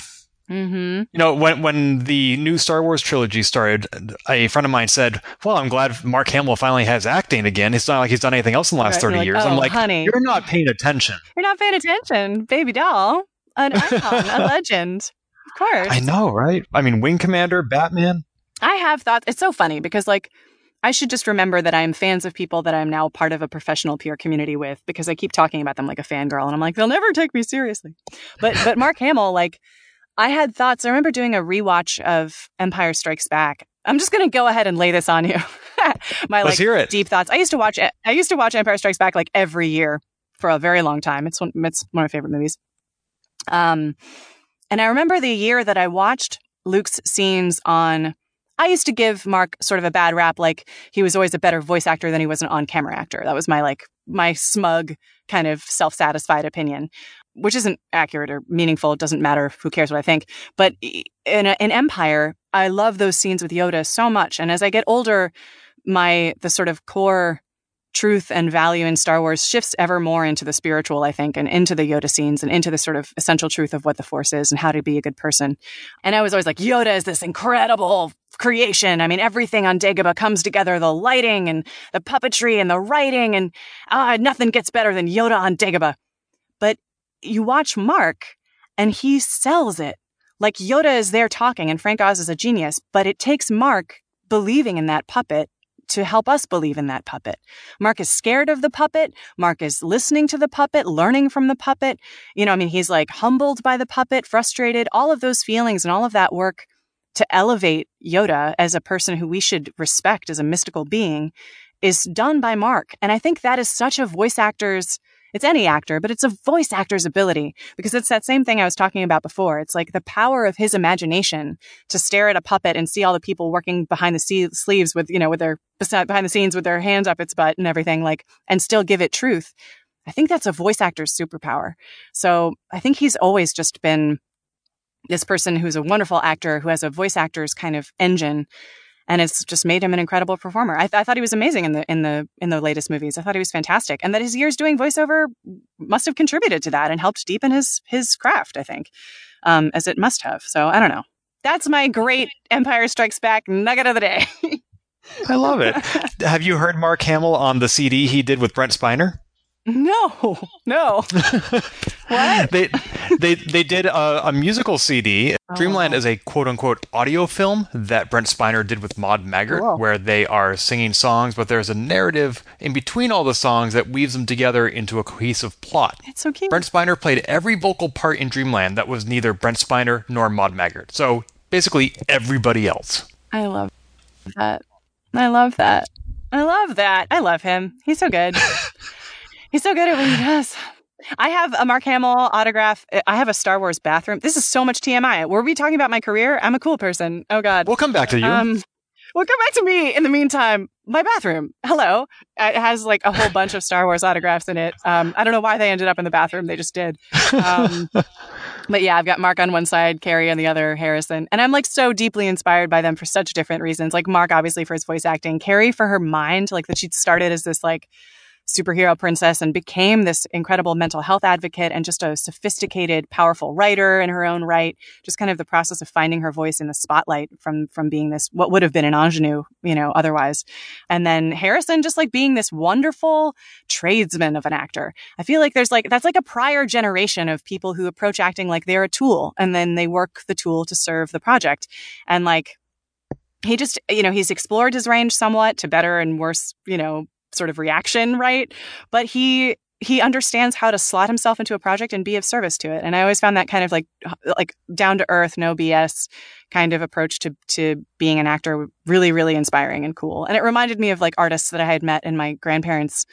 Mm-hmm. You know, when when the new Star Wars trilogy started, a friend of mine said, well, I'm glad Mark Hamill finally has acting again. It's not like he's done anything else in the last right, thirty like, years. Oh, I'm like, honey, you're not paying attention. You're not paying attention, baby doll. An icon, a legend. Of course. I know, right? I mean, Wing Commander, Batman. I have thought, it's so funny because like, I should just remember that I'm fans of people that I'm now part of a professional peer community with because I keep talking about them like a fangirl and I'm like, they'll never take me seriously. But But Mark Hamill, like, I had thoughts. I remember doing a rewatch of Empire Strikes Back. I'm just going to go ahead and lay this on you. My Let's like hear it. Deep thoughts. I used to watch. I used to watch Empire Strikes Back like every year for a very long time. It's one. It's one of my favorite movies. Um, and I remember the year that I watched Luke's scenes on. I used to give Mark sort of a bad rap, like he was always a better voice actor than he was an on-camera actor. That was my like my smug kind of self-satisfied opinion. Which isn't accurate or meaningful. It doesn't matter. Who cares what I think? But in, a, in Empire, I love those scenes with Yoda so much. And as I get older, my the sort of core truth and value in Star Wars shifts ever more into the spiritual, I think, and into the Yoda scenes and into the sort of essential truth of what the Force is and how to be a good person. And I was always like, Yoda is this incredible creation. I mean, everything on Dagobah comes together, the lighting and the puppetry and the writing, and uh, nothing gets better than Yoda on Dagobah. But you watch Mark and he sells it. Like Yoda is there talking and Frank Oz is a genius, but it takes Mark believing in that puppet to help us believe in that puppet. Mark is scared of the puppet. Mark is listening to the puppet, learning from the puppet. You know, I mean, he's like humbled by the puppet, frustrated, all of those feelings and all of that work to elevate Yoda as a person who we should respect as a mystical being is done by Mark. And I think that is such a voice actor's It's any actor, but it's a voice actor's ability, because it's that same thing I was talking about before. It's like the power of his imagination to stare at a puppet and see all the people working behind the se- sleeves with, you know, with their behind the scenes with their hands up its butt and everything, like, and still give it truth. I think that's a voice actor's superpower. So I think he's always just been this person who's a wonderful actor, who has a voice actor's kind of engine. And it's just made him an incredible performer. I, th- I thought he was amazing in the in the in the latest movies. I thought he was fantastic, and that his years doing voiceover must have contributed to that and helped deepen his his craft. I think, um, as it must have. So I don't know. That's my great Empire Strikes Back nugget of the day. I love it. Have you heard Mark Hamill on the C D he did with Brent Spiner? No, no. What? They they they did a, a musical C D. Oh. Dreamland is a quote-unquote audio film that Brent Spiner did with Maud Maggard, cool. where they are singing songs, but there's a narrative in between all the songs that weaves them together into a cohesive plot. That's so cute. Brent Spiner played every vocal part in Dreamland that was neither Brent Spiner nor Maud Maggard. So basically everybody else. I love that. I love that. I love that. I love him. He's so good. He's so good at what he does. I have a Mark Hamill autograph. I have a Star Wars bathroom. This is so much T M I. Were we talking about my career? I'm a cool person. Oh, God. We'll come back to you. Um, we'll come back to me. In the meantime, my bathroom. Hello. It has like a whole bunch of Star Wars autographs in it. Um, I don't know why they ended up in the bathroom. They just did. Um, but yeah, I've got Mark on one side, Carrie on the other, Harrison. And I'm like so deeply inspired by them for such different reasons. Like Mark, obviously, for his voice acting. Carrie, for her mind. Like that she started as this like superhero princess and became this incredible mental health advocate and just a sophisticated, powerful writer in her own right. Just kind of the process of finding her voice in the spotlight from from being this, what would have been an ingenue, you know, otherwise. And then Harrison just like being this wonderful tradesman of an actor. I feel like there's like, that's like a prior generation of people who approach acting like they're a tool and then they work the tool to serve the project. And like, he just, you know, he's explored his range somewhat to better and worse, you know, sort of reaction, right? But he he understands how to slot himself into a project and be of service to it. And I always found that kind of like like down to earth, no B S kind of approach to to being an actor really, really inspiring and cool. And it reminded me of like artists that I had met in my grandparents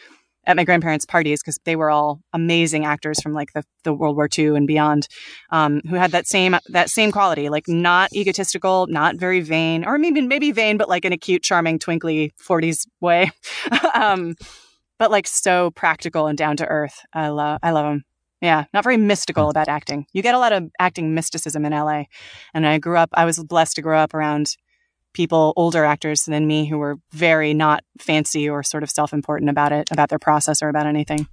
at my grandparents' parties, because they were all amazing actors from like the, the World War Two and beyond, um, who had that same that same quality, like not egotistical, not very vain, or maybe maybe vain, but like in a cute, charming, twinkly forties way, um, but like so practical and down to earth. I love I love them. Yeah, not very mystical about acting. You get a lot of acting mysticism in L A, and I grew up. I was blessed to grow up around people, older actors than me, who were very not fancy or sort of self-important about it, about their process or about anything.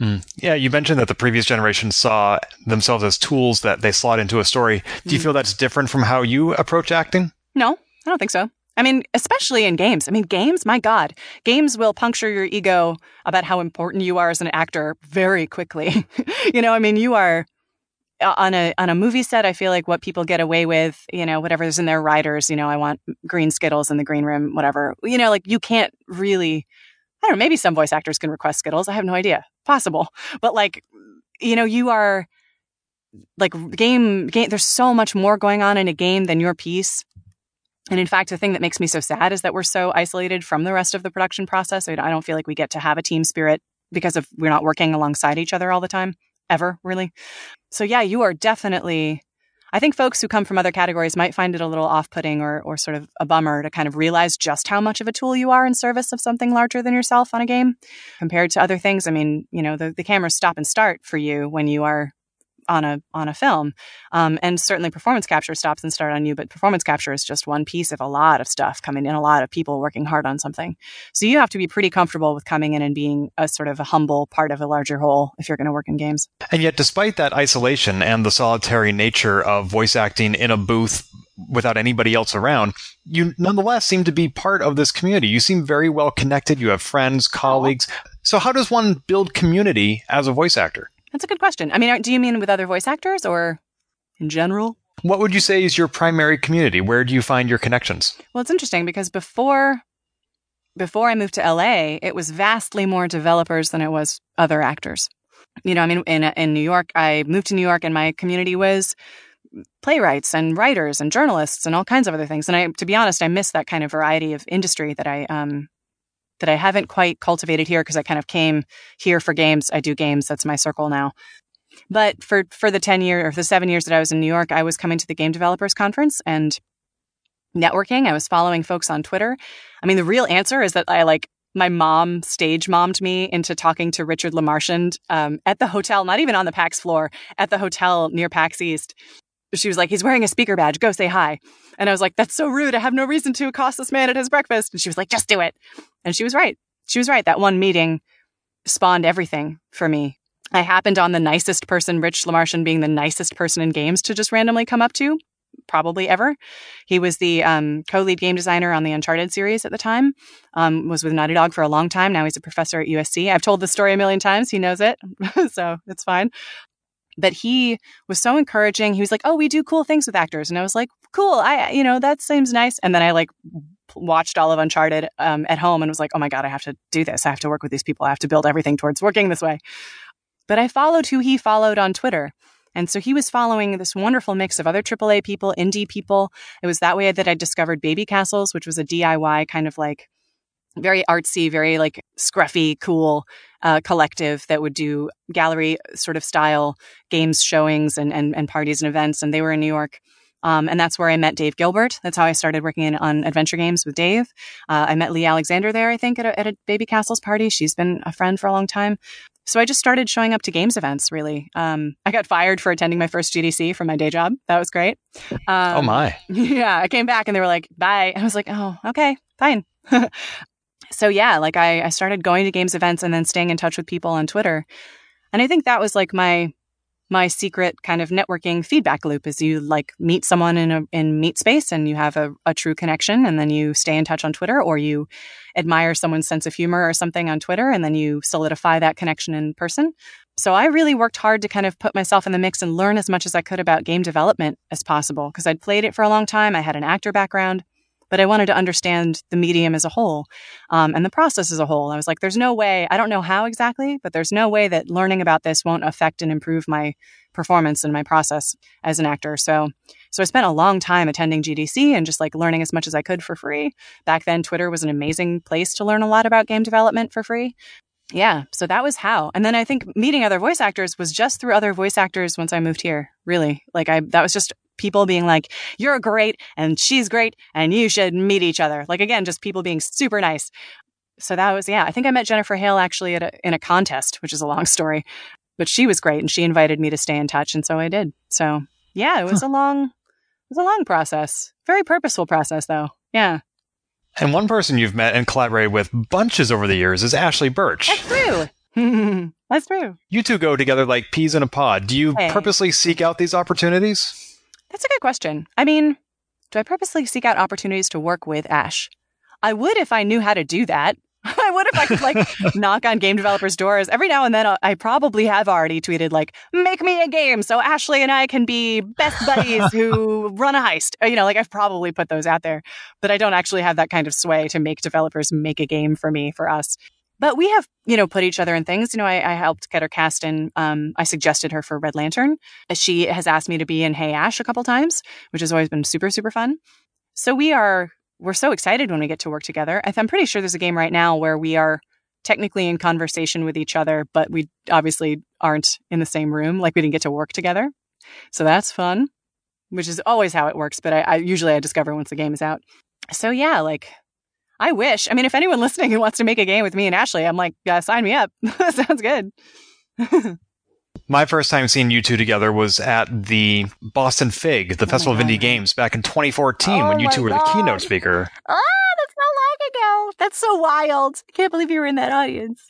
Mm. Yeah, you mentioned that the previous generation saw themselves as tools that they slot into a story. Do you mm. feel that's different from how you approach acting? No, I don't think so. I mean, especially in games. I mean, games, my God, games will puncture your ego about how important you are as an actor very quickly. You know, I mean, you are... On a on a movie set, I feel like what people get away with, you know, whatever's in their riders, you know, I want green Skittles in the green room, whatever. You know, like you can't really, I don't know, maybe some voice actors can request Skittles. I have no idea. Possible. But like, you know, you are like game, game, there's so much more going on in a game than your piece. And in fact, the thing that makes me so sad is that we're so isolated from the rest of the production process. I don't feel like we get to have a team spirit because of we're not working alongside each other all the time. Ever, really. So yeah, you are definitely, I think folks who come from other categories might find it a little off-putting or or sort of a bummer to kind of realize just how much of a tool you are in service of something larger than yourself on a game compared to other things. I mean, you know, the, the cameras stop and start for you when you are on a on a film. Um, and certainly performance capture stops and start on you, but performance capture is just one piece of a lot of stuff coming in, a lot of people working hard on something. So you have to be pretty comfortable with coming in and being a sort of a humble part of a larger whole if you're going to work in games. And yet, despite that isolation and the solitary nature of voice acting in a booth without anybody else around, you nonetheless seem to be part of this community. You seem very well connected. You have friends, colleagues. So how does one build community as a voice actor? That's a good question. I mean, do you mean with other voice actors or in general? What would you say is your primary community? Where do you find your connections? Well, it's interesting because before before I moved to L A, it was vastly more developers than it was other actors. You know, I mean, in in New York, I moved to New York and my community was playwrights and writers and journalists and all kinds of other things. And I, to be honest, I miss that kind of variety of industry that I um that I haven't quite cultivated here because I kind of came here for games. I do games. That's my circle now. But for, for the ten year or the seven years that I was in New York, I was coming to the Game Developers Conference and networking. I was following folks on Twitter. I mean, the real answer is that I like my mom stage mommed me into talking to Richard LaMarchand um, at the hotel, not even on the PAX floor, at the hotel near PAX East. She was like, he's wearing a speaker badge. Go say hi. And I was like, that's so rude. I have no reason to accost this man at his breakfast. And she was like, just do it. And she was right. She was right. That one meeting spawned everything for me. I happened on the nicest person, Rich LaMarchand being the nicest person in games to just randomly come up to, probably ever. He was the um, co-lead game designer on the Uncharted series at the time, um, was with Naughty Dog for a long time. Now he's a professor at U S C. I've told this story a million times. He knows it, so it's fine. But he was so encouraging. He was like, oh, we do cool things with actors. And I was like, cool. I, you know, that seems nice. And then I like watched all of Uncharted um, at home and was like, oh my God, I have to do this. I have to work with these people. I have to build everything towards working this way. But I followed who he followed on Twitter. And so he was following this wonderful mix of other triple A people, indie people. It was that way that I discovered Baby Castles, which was a D I Y kind of like very artsy, very like scruffy, cool uh, collective that would do gallery sort of style games showings and and, and parties and events. And they were in New York. Um, and that's where I met Dave Gilbert. That's how I started working in, on adventure games with Dave. Uh, I met Lee Alexander there, I think, at a, at a Baby Castles party. She's been a friend for a long time. So I just started showing up to games events, really. Um, I got fired for attending my first G D C from my day job. That was great. Um, oh, my. Yeah. I came back and they were like, bye. I was like, oh, okay, fine. So, yeah, like I, I started going to games events and then staying in touch with people on Twitter. And I think that was like my my secret kind of networking feedback loop is you like meet someone in a in meet space and you have a, a true connection and then you stay in touch on Twitter, or you admire someone's sense of humor or something on Twitter and then you solidify that connection in person. So I really worked hard to kind of put myself in the mix and learn as much as I could about game development as possible, because I'd played it for a long time. I had an actor background, but I wanted to understand the medium as a whole um, and the process as a whole. I was like, there's no way, I don't know how exactly, but there's no way that learning about this won't affect and improve my performance and my process as an actor. So so I spent a long time attending G D C and just like learning as much as I could for free. Back then, Twitter was an amazing place to learn a lot about game development for free. Yeah, so that was how. And then I think meeting other voice actors was just through other voice actors once I moved here, really. Like I, that was just people being like, you're great and she's great and you should meet each other. Like, again, just people being super nice. So that was, yeah, I think I met Jennifer Hale actually at a, in a contest, which is a long story, but she was great and she invited me to stay in touch. And so I did. So yeah, it was huh. a long, it was a long process, very purposeful process though. Yeah. And one person you've met and collaborated with bunches over the years is Ashley Birch. That's true. That's true. You two go together like peas in a pod. Do you hey. purposely seek out these opportunities? That's a good question. I mean, do I purposely seek out opportunities to work with Ash? I would if I knew how to do that. I would if I could like knock on game developers' doors. Every now and then I probably have already tweeted like, make me a game so Ashley and I can be best buddies who run a heist. You know, like I've probably put those out there, but I don't actually have that kind of sway to make developers make a game for me, for us. But we have, you know, put each other in things. You know, I, I helped get her cast in. Um, I suggested her for Red Lantern. She has asked me to be in Hey Ash a couple times, which has always been super, super fun. So we are, we're so excited when we get to work together. I'm pretty sure there's a game right now where we are technically in conversation with each other, but we obviously aren't in the same room. Like we didn't get to work together. So that's fun, which is always how it works. But I, I usually I discover once the game is out. So yeah, like... I wish. I mean, if anyone listening who wants to make a game with me and Ashley, I'm like, yeah, sign me up. Sounds good. My first time seeing you two together was at the Boston Fig, the oh Festival of Indie Games, back in twenty fourteen oh when you two were God. the keynote speaker. Oh, that's so long ago. That's so wild. I can't believe you were in that audience.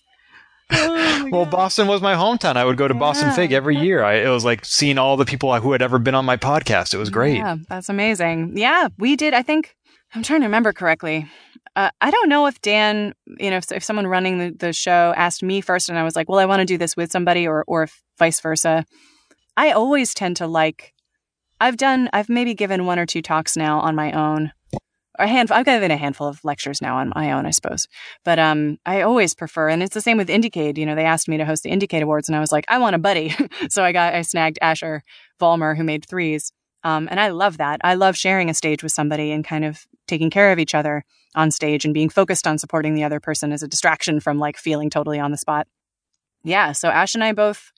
Oh well, God. Boston was my hometown. I would go to yeah. Boston Fig every year. I, it was like seeing all the people who had ever been on my podcast. It was great. Yeah, that's amazing. Yeah, we did. I think, I'm trying to remember correctly. Uh, I don't know if Dan, you know, if, if someone running the, the show asked me first and I was like, well, I want to do this with somebody, or or if vice versa. I always tend to like, I've done, I've maybe given one or two talks now on my own. Or a handful, I've given a handful of lectures now on my own, I suppose. But um, I always prefer, and it's the same with IndieCade. You know, they asked me to host the IndieCade Awards and I was like, I want a buddy. So I got, I snagged Asher Vollmer, who made threes. Um, and I love that. I love sharing a stage with somebody and kind of taking care of each other. on stage and being focused on supporting the other person is a distraction from like feeling totally on the spot. Yeah. So Ash and I both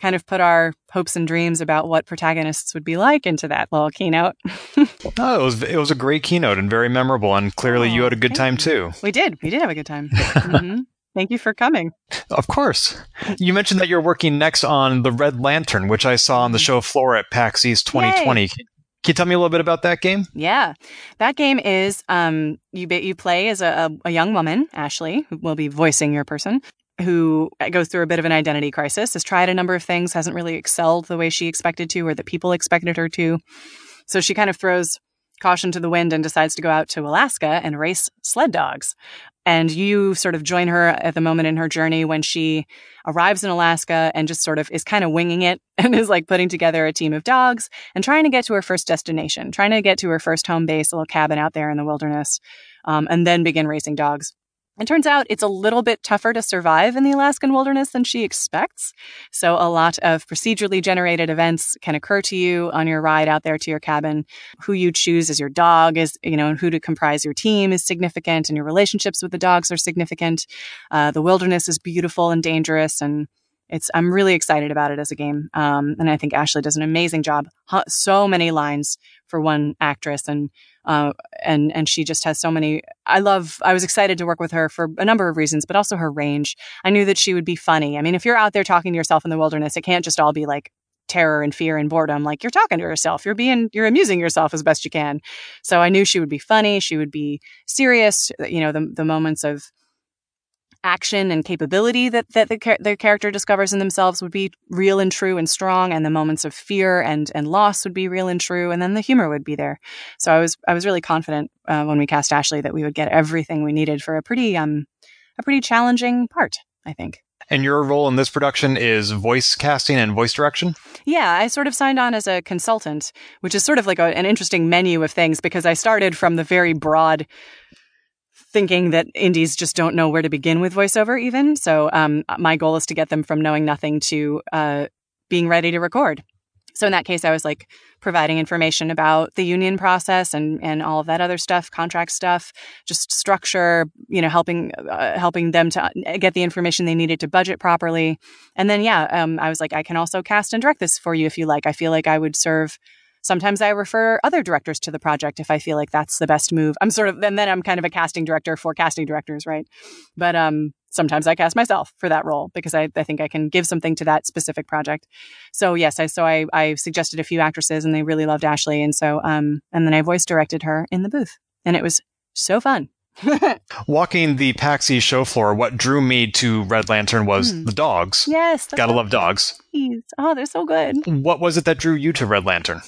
kind of put our hopes and dreams about what protagonists would be like into that little keynote. No, it was it was a great keynote and very memorable. And clearly oh, you had a good time too. We did. We did have a good time. Mm-hmm. Thank you for coming. Of course. You mentioned that you're working next on the Red Lantern, which I saw on the show floor at PAX East twenty twenty. Yay. Can you tell me a little bit about that game? Yeah. That game is um, you you play as a, a young woman, Ashley, who will be voicing your person, who goes through a bit of an identity crisis, has tried a number of things, hasn't really excelled the way she expected to or that people expected her to. So she kind of throws caution to the wind and decides to go out to Alaska and race sled dogs. And you sort of join her at the moment in her journey when she arrives in Alaska and just sort of is kind of winging it and is like putting together a team of dogs and trying to get to her first destination, trying to get to her first home base, a little cabin out there in the wilderness, um, and then begin racing dogs. It turns out it's a little bit tougher to survive in the Alaskan wilderness than she expects. So a lot of procedurally generated events can occur to you on your ride out there to your cabin. Who you choose as your dog is, you know, and who to comprise your team is significant, and your relationships with the dogs are significant. Uh, the wilderness is beautiful and dangerous, and it's. I'm really excited about it as a game, um, and I think Ashley does an amazing job. So many lines for one actress, and uh, and and she just has so many. I love. I was excited to work with her for a number of reasons, but also her range. I knew that she would be funny. I mean, if you're out there talking to yourself in the wilderness, it can't just all be like terror and fear and boredom. Like you're talking to yourself, you're being, you're amusing yourself as best you can. So I knew she would be funny. She would be serious. You know, the the moments of action and capability that that the, the character discovers in themselves would be real and true and strong, and the moments of fear and and loss would be real and true, and then the humor would be there. So I was I was really confident uh, when we cast Ashley that we would get everything we needed for a pretty um a pretty challenging part, I think. And your role in this production is voice casting and voice direction? Yeah, I sort of signed on as a consultant, which is sort of like a, an interesting menu of things, because I started from the very broad thinking that indies just don't know where to begin with voiceover even. So um, my goal is to get them from knowing nothing to uh, being ready to record. So in that case, I was like providing information about the union process and, and all of that other stuff, contract stuff, just structure, you know, helping uh, helping them to get the information they needed to budget properly. And then, yeah, um, I was like, I can also cast and direct this for you if you like. I feel like I would serve... Sometimes I refer other directors to the project if I feel like that's the best move. I'm sort of, and then I'm kind of a casting director for casting directors, right? But um, sometimes I cast myself for that role because I, I think I can give something to that specific project. So yes, I so I, I suggested a few actresses and they really loved Ashley, and so um, and then I voice directed her in the booth, and it was so fun. Walking the PAX East show floor, what drew me to Red Lantern was mm. the dogs. Yes, gotta love dogs. Geez. Oh, they're so good. What was it that drew you to Red Lantern?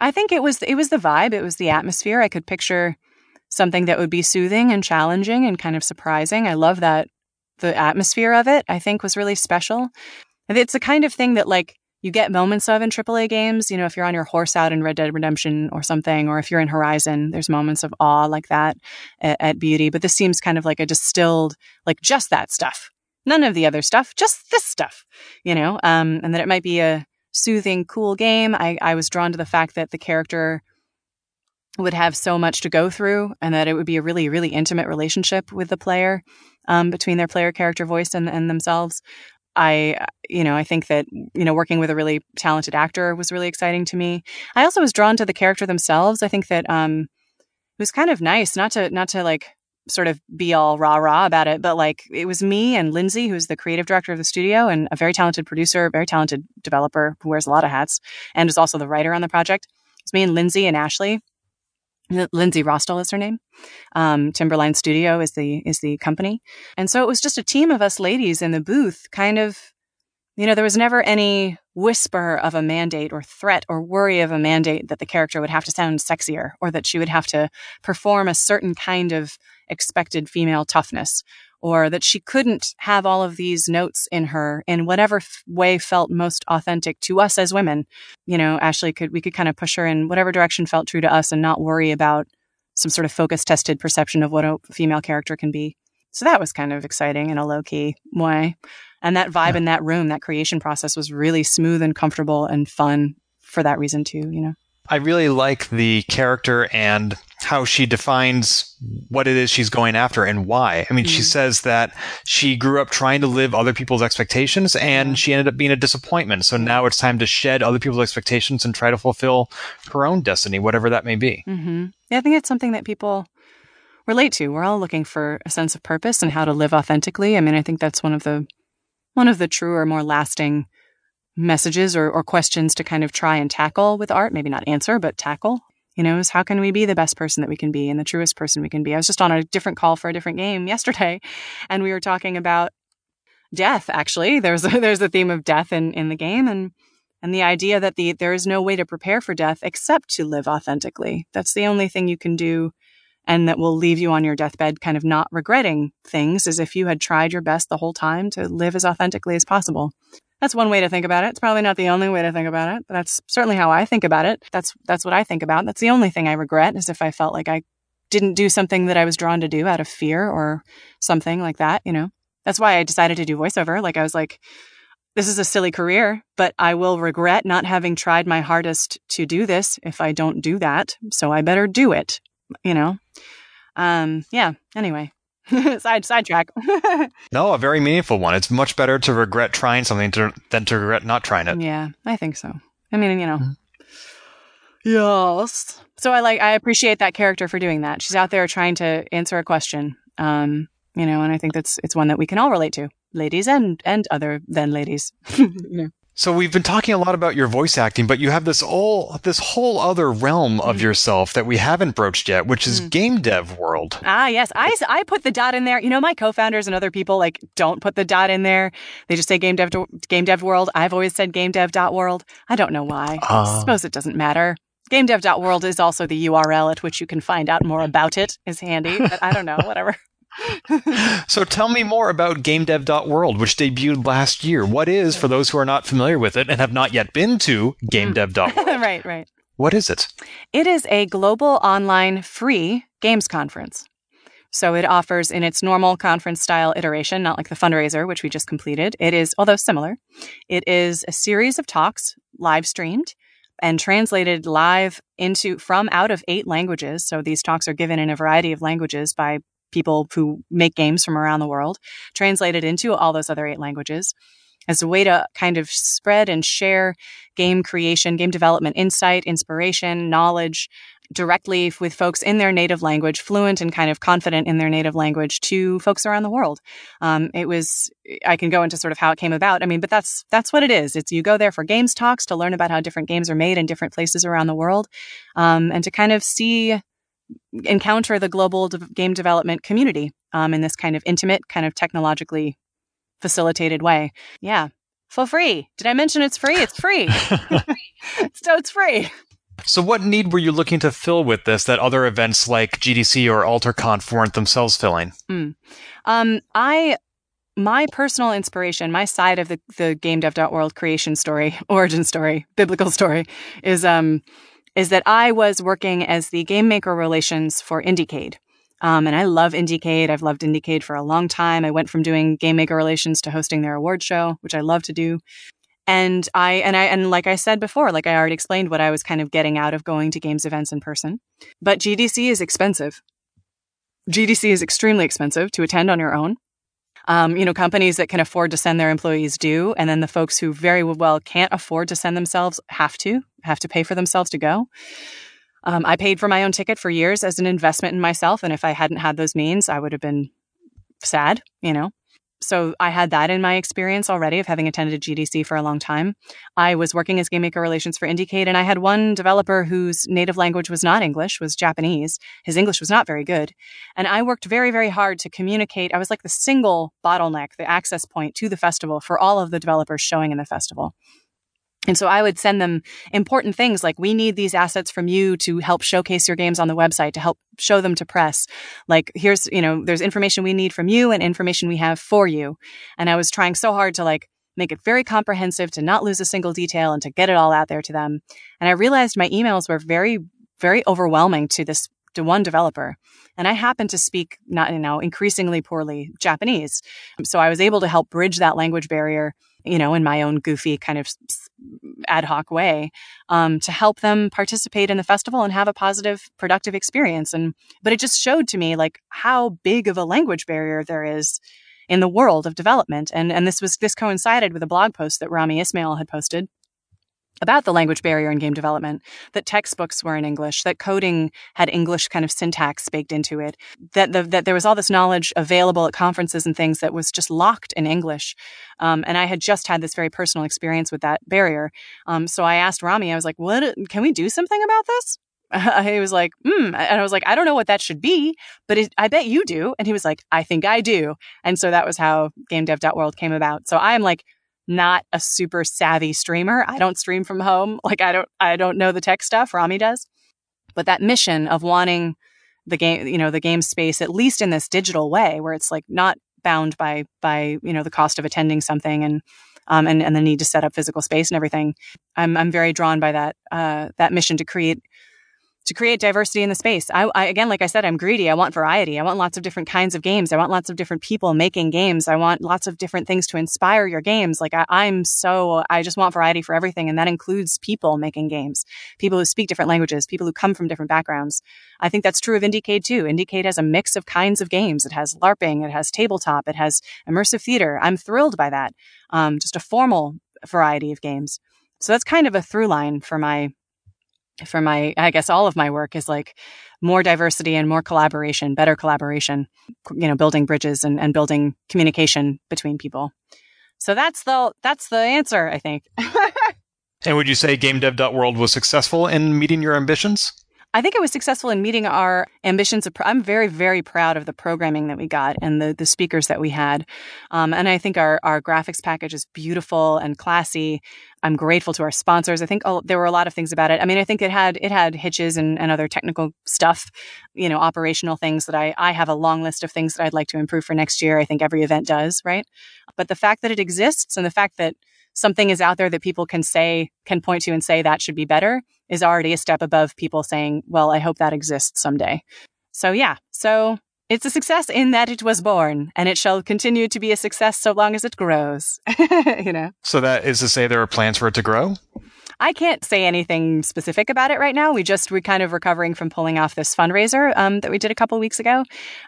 I think it was it was the vibe. It was the atmosphere. I could picture something that would be soothing and challenging and kind of surprising. I love that. The atmosphere of it, I think, was really special. And it's the kind of thing that, like, you get moments of in triple A games. You know, if you're on your horse out in Red Dead Redemption or something, or if you're in Horizon, there's moments of awe like that at, at beauty. But this seems kind of like a distilled, like, just that stuff. None of the other stuff, just this stuff, you know, um, and that it might be a soothing, cool game. I, I was drawn to the fact that the character would have so much to go through and that it would be a really, really intimate relationship with the player, um, between their player character voice and, and themselves. I, you know, I think that, you know, working with a really talented actor was really exciting to me. I also was drawn to the character themselves. I think that um, it was kind of nice not to, not to like, sort of be all rah-rah about it, but like it was me and Lindsay, who's the creative director of the studio and a very talented producer, very talented developer who wears a lot of hats and is also the writer on the project. It's me and Lindsay and Ashley. Lindsay Rostal is her name. Um, Timberline Studio is the is the company. And so it was just a team of us ladies in the booth, kind of, you know, there was never any whisper of a mandate or threat or worry of a mandate that the character would have to sound sexier or that she would have to perform a certain kind of expected female toughness, or that she couldn't have all of these notes in her in whatever f- way felt most authentic to us as women. You know, Ashley could, we could kind of push her in whatever direction felt true to us and not worry about some sort of focus tested perception of what a female character can be. So that was kind of exciting in a low key way. And that vibe yeah. in that room, that creation process was really smooth and comfortable and fun for that reason too, you know. I really like the character and how she defines what it is she's going after and why. I mean, mm. she says that she grew up trying to live other people's expectations and she ended up being a disappointment. So now it's time to shed other people's expectations and try to fulfill her own destiny, whatever that may be. Mm-hmm. Yeah, I think it's something that people relate to. We're all looking for a sense of purpose and how to live authentically. I mean, I think that's one of the one of the truer, more lasting messages or, or questions to kind of try and tackle with art. Maybe not answer, but tackle. You know, is how can we be the best person that we can be and the truest person we can be? I was just on a different call for a different game yesterday, and we were talking about death, actually. There's a, there's a theme of death in, in the game, and and the idea that the there is no way to prepare for death except to live authentically. That's the only thing you can do, and that will leave you on your deathbed kind of not regretting things, as if you had tried your best the whole time to live as authentically as possible. That's one way to think about it. It's probably not the only way to think about it, but that's certainly how I think about it. That's that's what I think about. That's the only thing I regret, is if I felt like I didn't do something that I was drawn to do out of fear or something like that, you know. That's why I decided to do voiceover. Like, I was like, this is a silly career, but I will regret not having tried my hardest to do this if I don't do that. So I better do it, you know. Um, yeah, anyway. Side sidetrack. No, a very meaningful one. It's much better to regret trying something to, than to regret not trying it. Yeah, I think so. I mean, you know. Mm-hmm. Yes. So I like I appreciate that character for doing that. She's out there trying to answer a question. Um, you know, and I think that's it's one that we can all relate to, ladies and and other than ladies. You know. So we've been talking a lot about your voice acting, but you have this all this whole other realm of mm. yourself that we haven't broached yet, which is mm. game dev world. Ah, yes. I, I put the dot in there. You know, my co-founders and other people like don't put the dot in there. They just say game dev game dev world. I've always said game dev dot world. I don't know why. Uh, I suppose it doesn't matter. game dev dot world is also the U R L at which you can find out more about it. Is handy, but I don't know. Whatever. So tell me more about game dev dot world, which debuted last year. What is, for those who are not familiar with it and have not yet been to game dev dot world? Right, right. What is it? It is a global online free games conference. So it offers in its normal conference style iteration, not like the fundraiser, which we just completed. It is, although similar, it is a series of talks live streamed and translated live into from out of eight languages. So these talks are given in a variety of languages by people who make games from around the world, translated into all those other eight languages as a way to kind of spread and share game creation, game development, insight, inspiration, knowledge directly with folks in their native language, fluent and kind of confident in their native language to folks around the world. Um, it was, I can go into sort of how it came about. I mean, but that's, that's what it is. It's, you go there for games talks to learn about how different games are made in different places around the world. Um, and to kind of see encounter the global de- game development community um, in this kind of intimate, kind of technologically facilitated way. Yeah. For free. Did I mention it's free? It's free. So it's free. So what need were you looking to fill with this that other events like G D C or AlterConf weren't themselves filling? Mm. Um, I... My personal inspiration, my side of the, the game dev dot world creation story, origin story, biblical story, is... um. is that I was working as the game maker relations for IndieCade. Um, and I love IndieCade. I've loved IndieCade for a long time. I went from doing game maker relations to hosting their award show, which I love to do. And I and I and like I said before, like I already explained what I was kind of getting out of going to games events in person. But G D C is expensive. G D C is extremely expensive to attend on your own. Um, you know, companies that can afford to send their employees do, and then the folks who very well can't afford to send themselves have to, have to pay for themselves to go. Um, I paid for my own ticket for years as an investment in myself, and if I hadn't had those means, I would have been sad, you know. So I had that in my experience already of having attended G D C for a long time. I was working as game maker relations for IndieCade, and I had one developer whose native language was not English, was Japanese. His English was not very good. And I worked very, very hard to communicate. I was like the single bottleneck, the access point to the festival for all of the developers showing in the festival. And so I would send them important things like, we need these assets from you to help showcase your games on the website, to help show them to press. Like, here's, you know, there's information we need from you and information we have for you. And I was trying so hard to like make it very comprehensive, to not lose a single detail and to get it all out there to them. And I realized my emails were very, very overwhelming to this to one developer. And I happened to speak, not you know, increasingly poorly Japanese. So I was able to help bridge that language barrier you know, in my own goofy kind of ad hoc way, um, to help them participate in the festival and have a positive, productive experience. And, but it just showed to me like how big of a language barrier there is in the world of development. And, and this was, this coincided with a blog post that Rami Ismail had posted about the language barrier in game development, that textbooks were in English, that coding had English kind of syntax baked into it, that the, that there was all this knowledge available at conferences and things that was just locked in English. Um, and I had just had this very personal experience with that barrier. Um, so I asked Rami, I was like, "What? Can we do something about this?" He was like, hmm. And I was like, I don't know what that should be, but it, I bet you do. And he was like, I think I do. And so that was how game dev dot world came about. So I'm like, not a super savvy streamer. I don't stream from home. Like I don't, I don't know the tech stuff. Rami does. But that mission of wanting the game, you know, the game space, at least in this digital way, where it's like not bound by, by, you know, the cost of attending something and, um, and, and the need to set up physical space and everything. I'm, I'm very drawn by that, uh, that mission to create, to create diversity in the space. I, I, again, like I said, I'm greedy. I want variety. I want lots of different kinds of games. I want lots of different people making games. I want lots of different things to inspire your games. Like I, I'm so, I just want variety for everything. And that includes people making games, people who speak different languages, people who come from different backgrounds. I think that's true of IndieCade too. IndieCade has a mix of kinds of games. It has LARPing, it has tabletop, it has immersive theater. I'm thrilled by that. Um, just a formal variety of games. So that's kind of a through line for my for my, I guess all of my work is like more diversity and more collaboration, better collaboration, you know, building bridges and, and building communication between people. So that's the, that's the answer, I think. And would you say game dev dot world was successful in meeting your ambitions? I think it was successful in meeting our ambitions. I'm very, very proud of the programming that we got and the, the speakers that we had. Um, and I think our, our graphics package is beautiful and classy. I'm grateful to our sponsors. I think oh, there were a lot of things about it. I mean, I think it had it had hitches and, and other technical stuff, you know, operational things that I, I have a long list of things that I'd like to improve for next year. I think every event does, right? But the fact that it exists and the fact that something is out there that people can say, can point to and say that should be better is already a step above people saying, well, I hope that exists someday. So yeah, so it's a success in that it was born, and it shall continue to be a success so long as it grows. You know. So that is to say there are plans for it to grow? I can't say anything specific about it right now. We just, we're kind of recovering from pulling off this fundraiser um, that we did a couple of weeks ago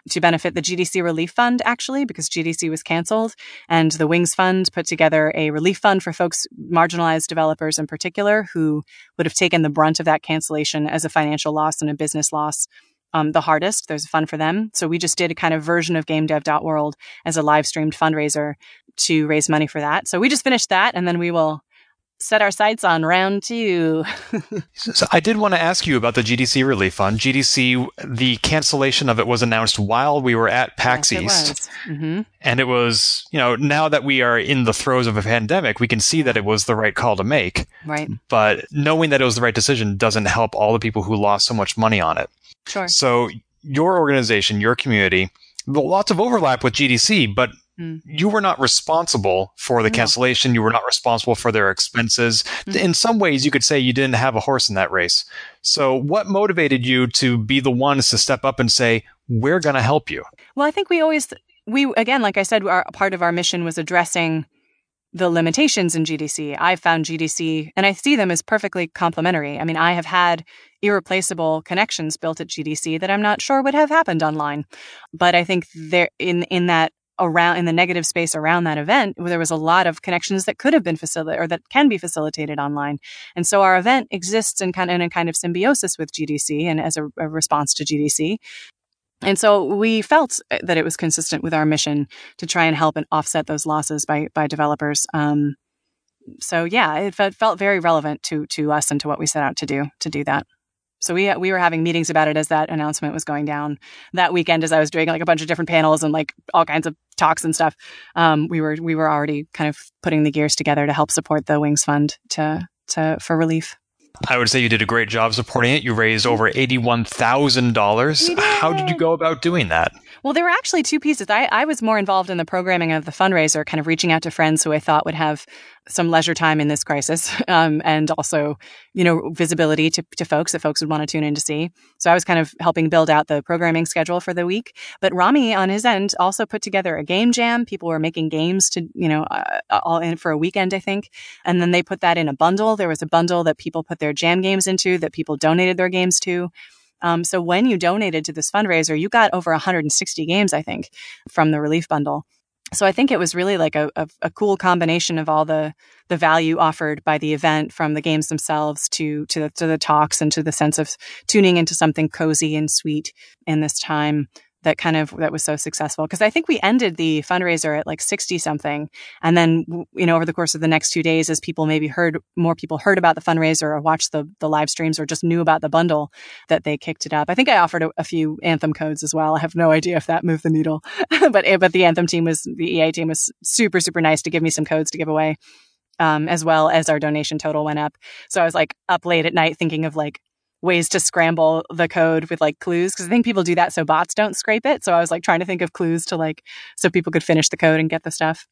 to benefit the G D C Relief Fund, actually, because G D C was canceled. And the Wings Fund put together a relief fund for folks, marginalized developers in particular, who would have taken the brunt of that cancellation as a financial loss and a business loss. Um, the hardest, there's a fund for them. So we just did a kind of version of game dev dot world as a live streamed fundraiser to raise money for that. So we just finished that, and then we will set our sights on round two. So I did want to ask you about the G D C Relief Fund. G D C, the cancellation of it was announced while we were at PAX yes, East. It mm-hmm. And it was, you know, now that we are in the throes of a pandemic, we can see that it was the right call to make. Right. But knowing that it was the right decision doesn't help all the people who lost so much money on it. Sure. So your organization, your community, lots of overlap with G D C, but mm. you were not responsible for the no. cancellation. You were not responsible for their expenses. Mm. In some ways, you could say you didn't have a horse in that race. So what motivated you to be the ones to step up and say, we're going to help you? Well, I think we always, we again, like I said, our, part of our mission was addressing the limitations in G D C. I found G D C, and I see them as perfectly complementary. I mean, I have had irreplaceable connections built at G D C that I'm not sure would have happened online. But I think there, in in that around in the negative space around that event, where there was a lot of connections that could have been facilitated or that can be facilitated online. And so our event exists in kind of, in a kind of symbiosis with G D C and as a, a response to G D C. And so we felt that it was consistent with our mission to try and help and offset those losses by by developers. Um, so yeah, it felt very relevant to to us and to what we set out to do to do that. So we we were having meetings about it as that announcement was going down that weekend. As I was doing like a bunch of different panels and like all kinds of talks and stuff, um, we were we were already kind of putting the gears together to help support the Wings Fund to to for relief. I would say you did a great job supporting it. You raised over eighty-one thousand dollars. How did you go about doing that? Well, there were actually two pieces. I, I was more involved in the programming of the fundraiser, kind of reaching out to friends who I thought would have some leisure time in this crisis, um, and also, you know, visibility to, to folks that folks would want to tune in to see. So I was kind of helping build out the programming schedule for the week. But Rami, on his end, also put together a game jam. People were making games to, you know, uh, all in for a weekend, I think. And then they put that in a bundle. There was a bundle that people put their jam games into, that people donated their games to. Um, so when you donated to this fundraiser, you got over one hundred sixty games, I think, from the relief bundle. So I think it was really like a, a, a cool combination of all the the value offered by the event, from the games themselves to to the, to the talks and to the sense of tuning into something cozy and sweet in this time that kind of that was so successful. Because I think we ended the fundraiser at like sixty something, and then, you know, over the course of the next two days, as people maybe heard more people heard about the fundraiser or watched the the live streams or just knew about the bundle, that they kicked it up. I think I offered a, a few Anthem codes as well. I have no idea if that moved the needle, but but the Anthem team was the E A team was super super nice to give me some codes to give away, um, as well as our donation total went up. So I was like up late at night thinking of like ways to scramble the code with like clues, because I think people do that so bots don't scrape it. So I was like trying to think of clues to like so people could finish the code and get the stuff.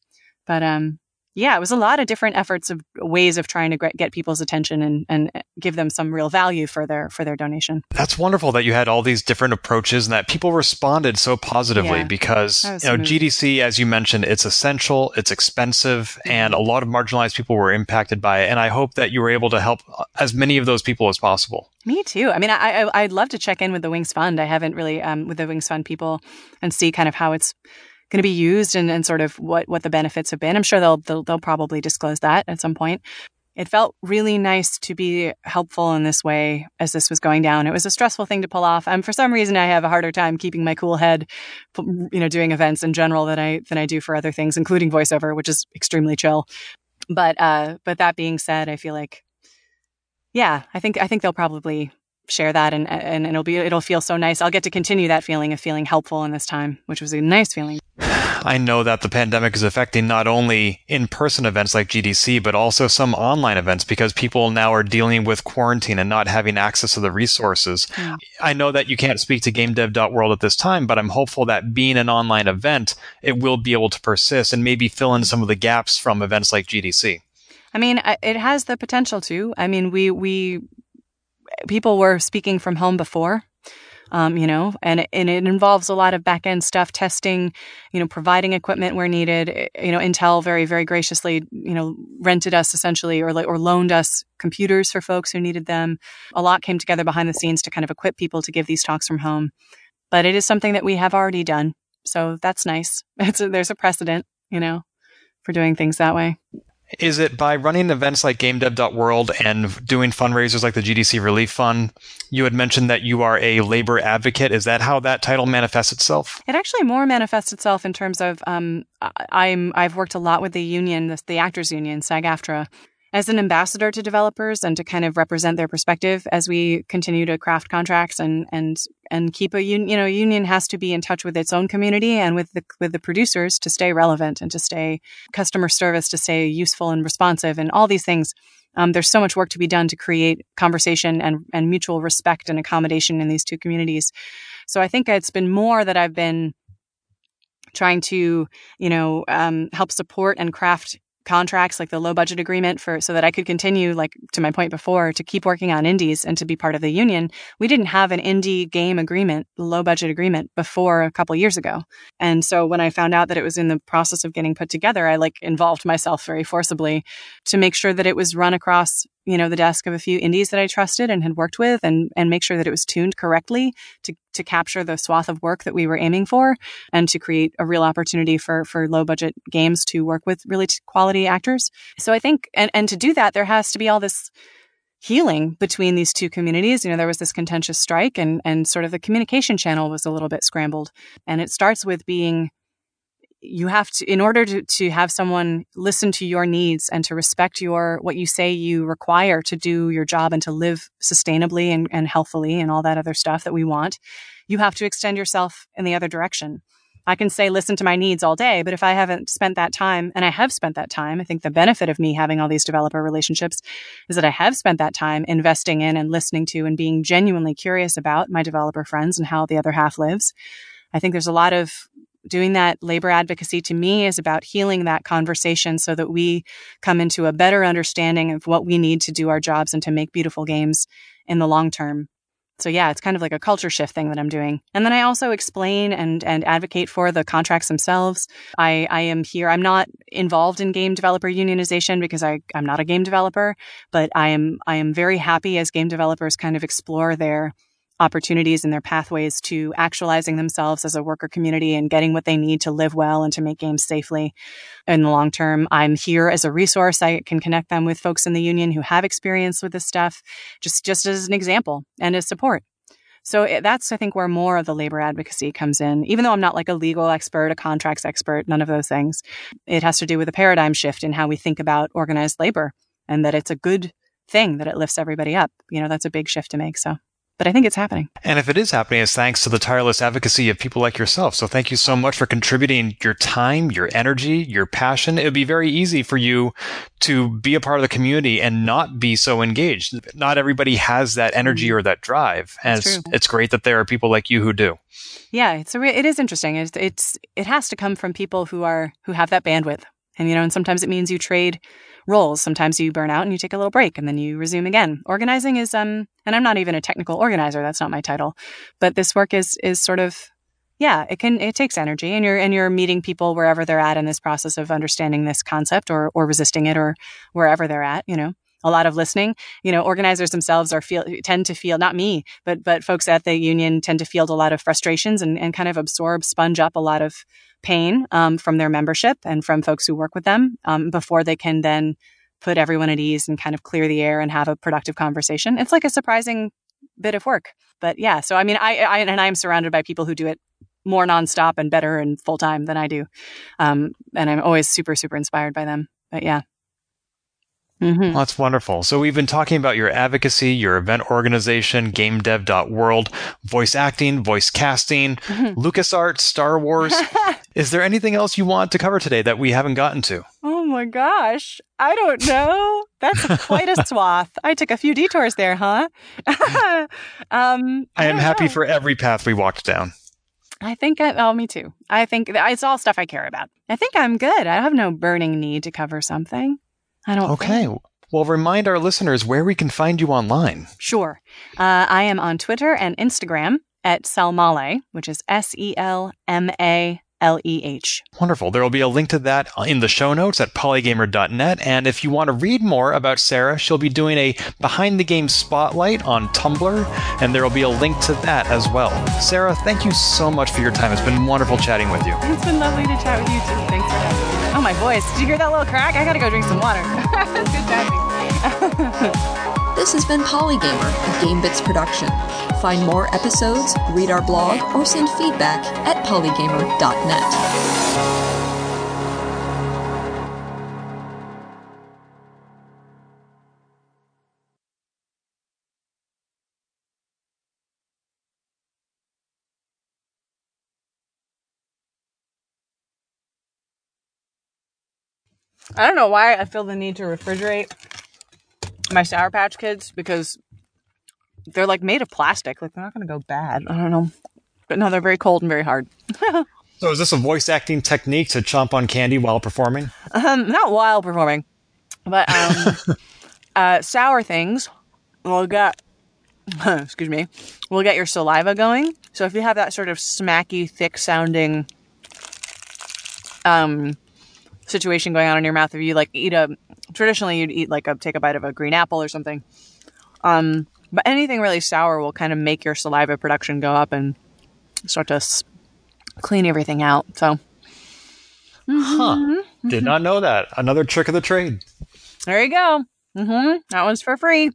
But um, yeah, it was a lot of different efforts of ways of trying to get people's attention and, and give them some real value for their for their donation. That's wonderful that you had all these different approaches and that people responded so positively, yeah, because you know, G D C, as you mentioned, it's essential, it's expensive, and a lot of marginalized people were impacted by it. And I hope that you were able to help as many of those people as possible. Me too. I mean, I, I, I'd love to check in with the Wings Fund. I haven't really, um, with the Wings Fund people, and see kind of how it's going to be used and, and sort of what, what the benefits have been. I'm sure they'll, they'll they'll probably disclose that at some point. It felt really nice to be helpful in this way as this was going down. It was a stressful thing to pull off. Um, for some reason, I have a harder time keeping my cool head, you know, doing events in general than I than I do for other things, including voiceover, which is extremely chill. But uh, but that being said, I feel like, yeah, I think I think they'll probably share that, and, and it'll be it'll feel so nice. I'll get to continue that feeling of feeling helpful in this time, which was a nice feeling. I know that the pandemic is affecting not only in-person events like G D C, but also some online events, because people now are dealing with quarantine and not having access to the resources. Yeah. I know that you can't speak to gamedev dot world at this time, but I'm hopeful that being an online event, it will be able to persist and maybe fill in some of the gaps from events like G D C. I mean, it has the potential to. I mean, we we people were speaking from home before. Um, you know, and and it involves a lot of back end stuff, testing, you know, providing equipment where needed. You know, Intel very, very graciously, you know, rented us essentially, or or loaned us computers for folks who needed them. A lot came together behind the scenes to kind of equip people to give these talks from home. But it is something that we have already done, so that's nice. It's a, there's a precedent, you know, for doing things that way. Is it by running events like gamedev dot world and doing fundraisers like the G D C Relief Fund? You had mentioned that you are a labor advocate. Is that how that title manifests itself? It actually more manifests itself in terms of um, I'm I've worked a lot with the union, the, the actors union, SAG-AFTRA, as an ambassador to developers and to kind of represent their perspective as we continue to craft contracts and and and keep a union. You know, union has to be in touch with its own community and with the with the producers to stay relevant and to stay customer service, to stay useful and responsive, and all these things. Um, there's so much work to be done to create conversation and and mutual respect and accommodation in these two communities. So I think it's been more that I've been trying to, you know, um, help support and craft contracts like the low budget agreement for so that I could continue, like to my point before, to keep working on indies and to be part of the union. We didn't have an indie game agreement, low budget agreement, before a couple years ago. And so when I found out that it was in the process of getting put together, I like involved myself very forcibly to make sure that it was run across, you know, the desk of a few indies that I trusted and had worked with, and and make sure that it was tuned correctly to to capture the swath of work that we were aiming for, and to create a real opportunity for for low budget games to work with really quality actors. So I think, and, and to do that, there has to be all this healing between these two communities. You know, there was this contentious strike, and and sort of the communication channel was a little bit scrambled. And it starts with being, you have to, in order to, to have someone listen to your needs and to respect your, what you say you require to do your job and to live sustainably and, and healthfully and all that other stuff that we want, you have to extend yourself in the other direction. I can say, listen to my needs all day, but if I haven't spent that time, and I have spent that time, I think the benefit of me having all these developer relationships is that I have spent that time investing in and listening to and being genuinely curious about my developer friends and how the other half lives. I think there's a lot of doing that. Labor advocacy to me is about healing that conversation so that we come into a better understanding of what we need to do our jobs and to make beautiful games in the long term. So yeah, it's kind of like a culture shift thing that I'm doing. And then I also explain and and advocate for the contracts themselves. I, I am here. I'm not involved in game developer unionization because I, I'm not a game developer, but I am I am very happy as game developers kind of explore their opportunities and their pathways to actualizing themselves as a worker community and getting what they need to live well and to make games safely in the long term. I'm here as a resource. I can connect them with folks in the union who have experience with this stuff, just, just as an example and as support. So that's, I think, where more of the labor advocacy comes in. Even though I'm not like a legal expert, a contracts expert, none of those things, it has to do with a paradigm shift in how we think about organized labor and that it's a good thing, that it lifts everybody up. You know, that's a big shift to make. So. But I think it's happening. And if it is happening, it's thanks to the tireless advocacy of people like yourself. So thank you so much for contributing your time, your energy, your passion. It would be very easy for you to be a part of the community and not be so engaged. Not everybody has that energy or that drive. And it's, it's great that there are people like you who do. Yeah, it's a re- it is interesting. It's, it's it has to come from people who are who have that bandwidth. And, you know, and sometimes it means you trade roles. Sometimes you burn out and you take a little break and then you resume again. Organizing is, um, and I'm not even a technical organizer. That's not my title, but this work is, is sort of, yeah, it can, it takes energy and you're, and you're meeting people wherever they're at in this process of understanding this concept or, or resisting it or wherever they're at, you know. A lot of listening, you know, organizers themselves are feel tend to feel, not me, but but folks at the union tend to field a lot of frustrations and, and kind of absorb, sponge up a lot of pain um, from their membership and from folks who work with them um, before they can then put everyone at ease and kind of clear the air and have a productive conversation. It's like a surprising bit of work. But yeah, so I mean, I, I and I am surrounded by people who do it more nonstop and better and full time than I do. Um, and I'm always super, super inspired by them. But yeah. Mm-hmm. Well, that's wonderful. So we've been talking about your advocacy, your event organization, gamedev dot world, voice acting, voice casting, mm-hmm. LucasArts, Star Wars. Is there anything else you want to cover today that we haven't gotten to? Oh my gosh. I don't know. That's quite a swath. I took a few detours there, huh? um, I, I am happy know. for every path we walked down. I think, I, oh, me too. I think it's all stuff I care about. I think I'm good. I have no burning need to cover something. I don't okay. Think. Well, remind our listeners where we can find you online. Sure. Uh, I am on Twitter and Instagram at Selmaleh, which is S E L M A L E H. Wonderful. There will be a link to that in the show notes at polygamer dot net. And if you want to read more about Sarah, she'll be doing a Behind the Game Spotlight on Tumblr, and there will be a link to that as well. Sarah, thank you so much for your time. It's been wonderful chatting with you. It's been lovely to chat with you too. Thanks for having me. Oh, my voice. Did you hear that little crack? I got to go drink some water. It's good chatting. This has been Polygamer, a GameBits production. Find more episodes, read our blog, or send feedback at polygamer dot net. I don't know why I feel the need to refrigerate my Sour Patch Kids because they're like made of plastic. Like they're not going to go bad. I don't know. But no, they're very cold and very hard. So is this a voice acting technique to chomp on candy while performing? Um, not while performing, but um, uh, sour things will get, excuse me, will get your saliva going. So if you have that sort of smacky, thick sounding um, situation going on in your mouth, if you like eat a, traditionally you'd eat like a, take a bite of a green apple or something. Um, but anything really sour will kind of make your saliva production go up and start to s- clean everything out. So, mm-hmm. huh. Did not know that. Another trick of the trade. There you go. Mm-hmm. That one's for free.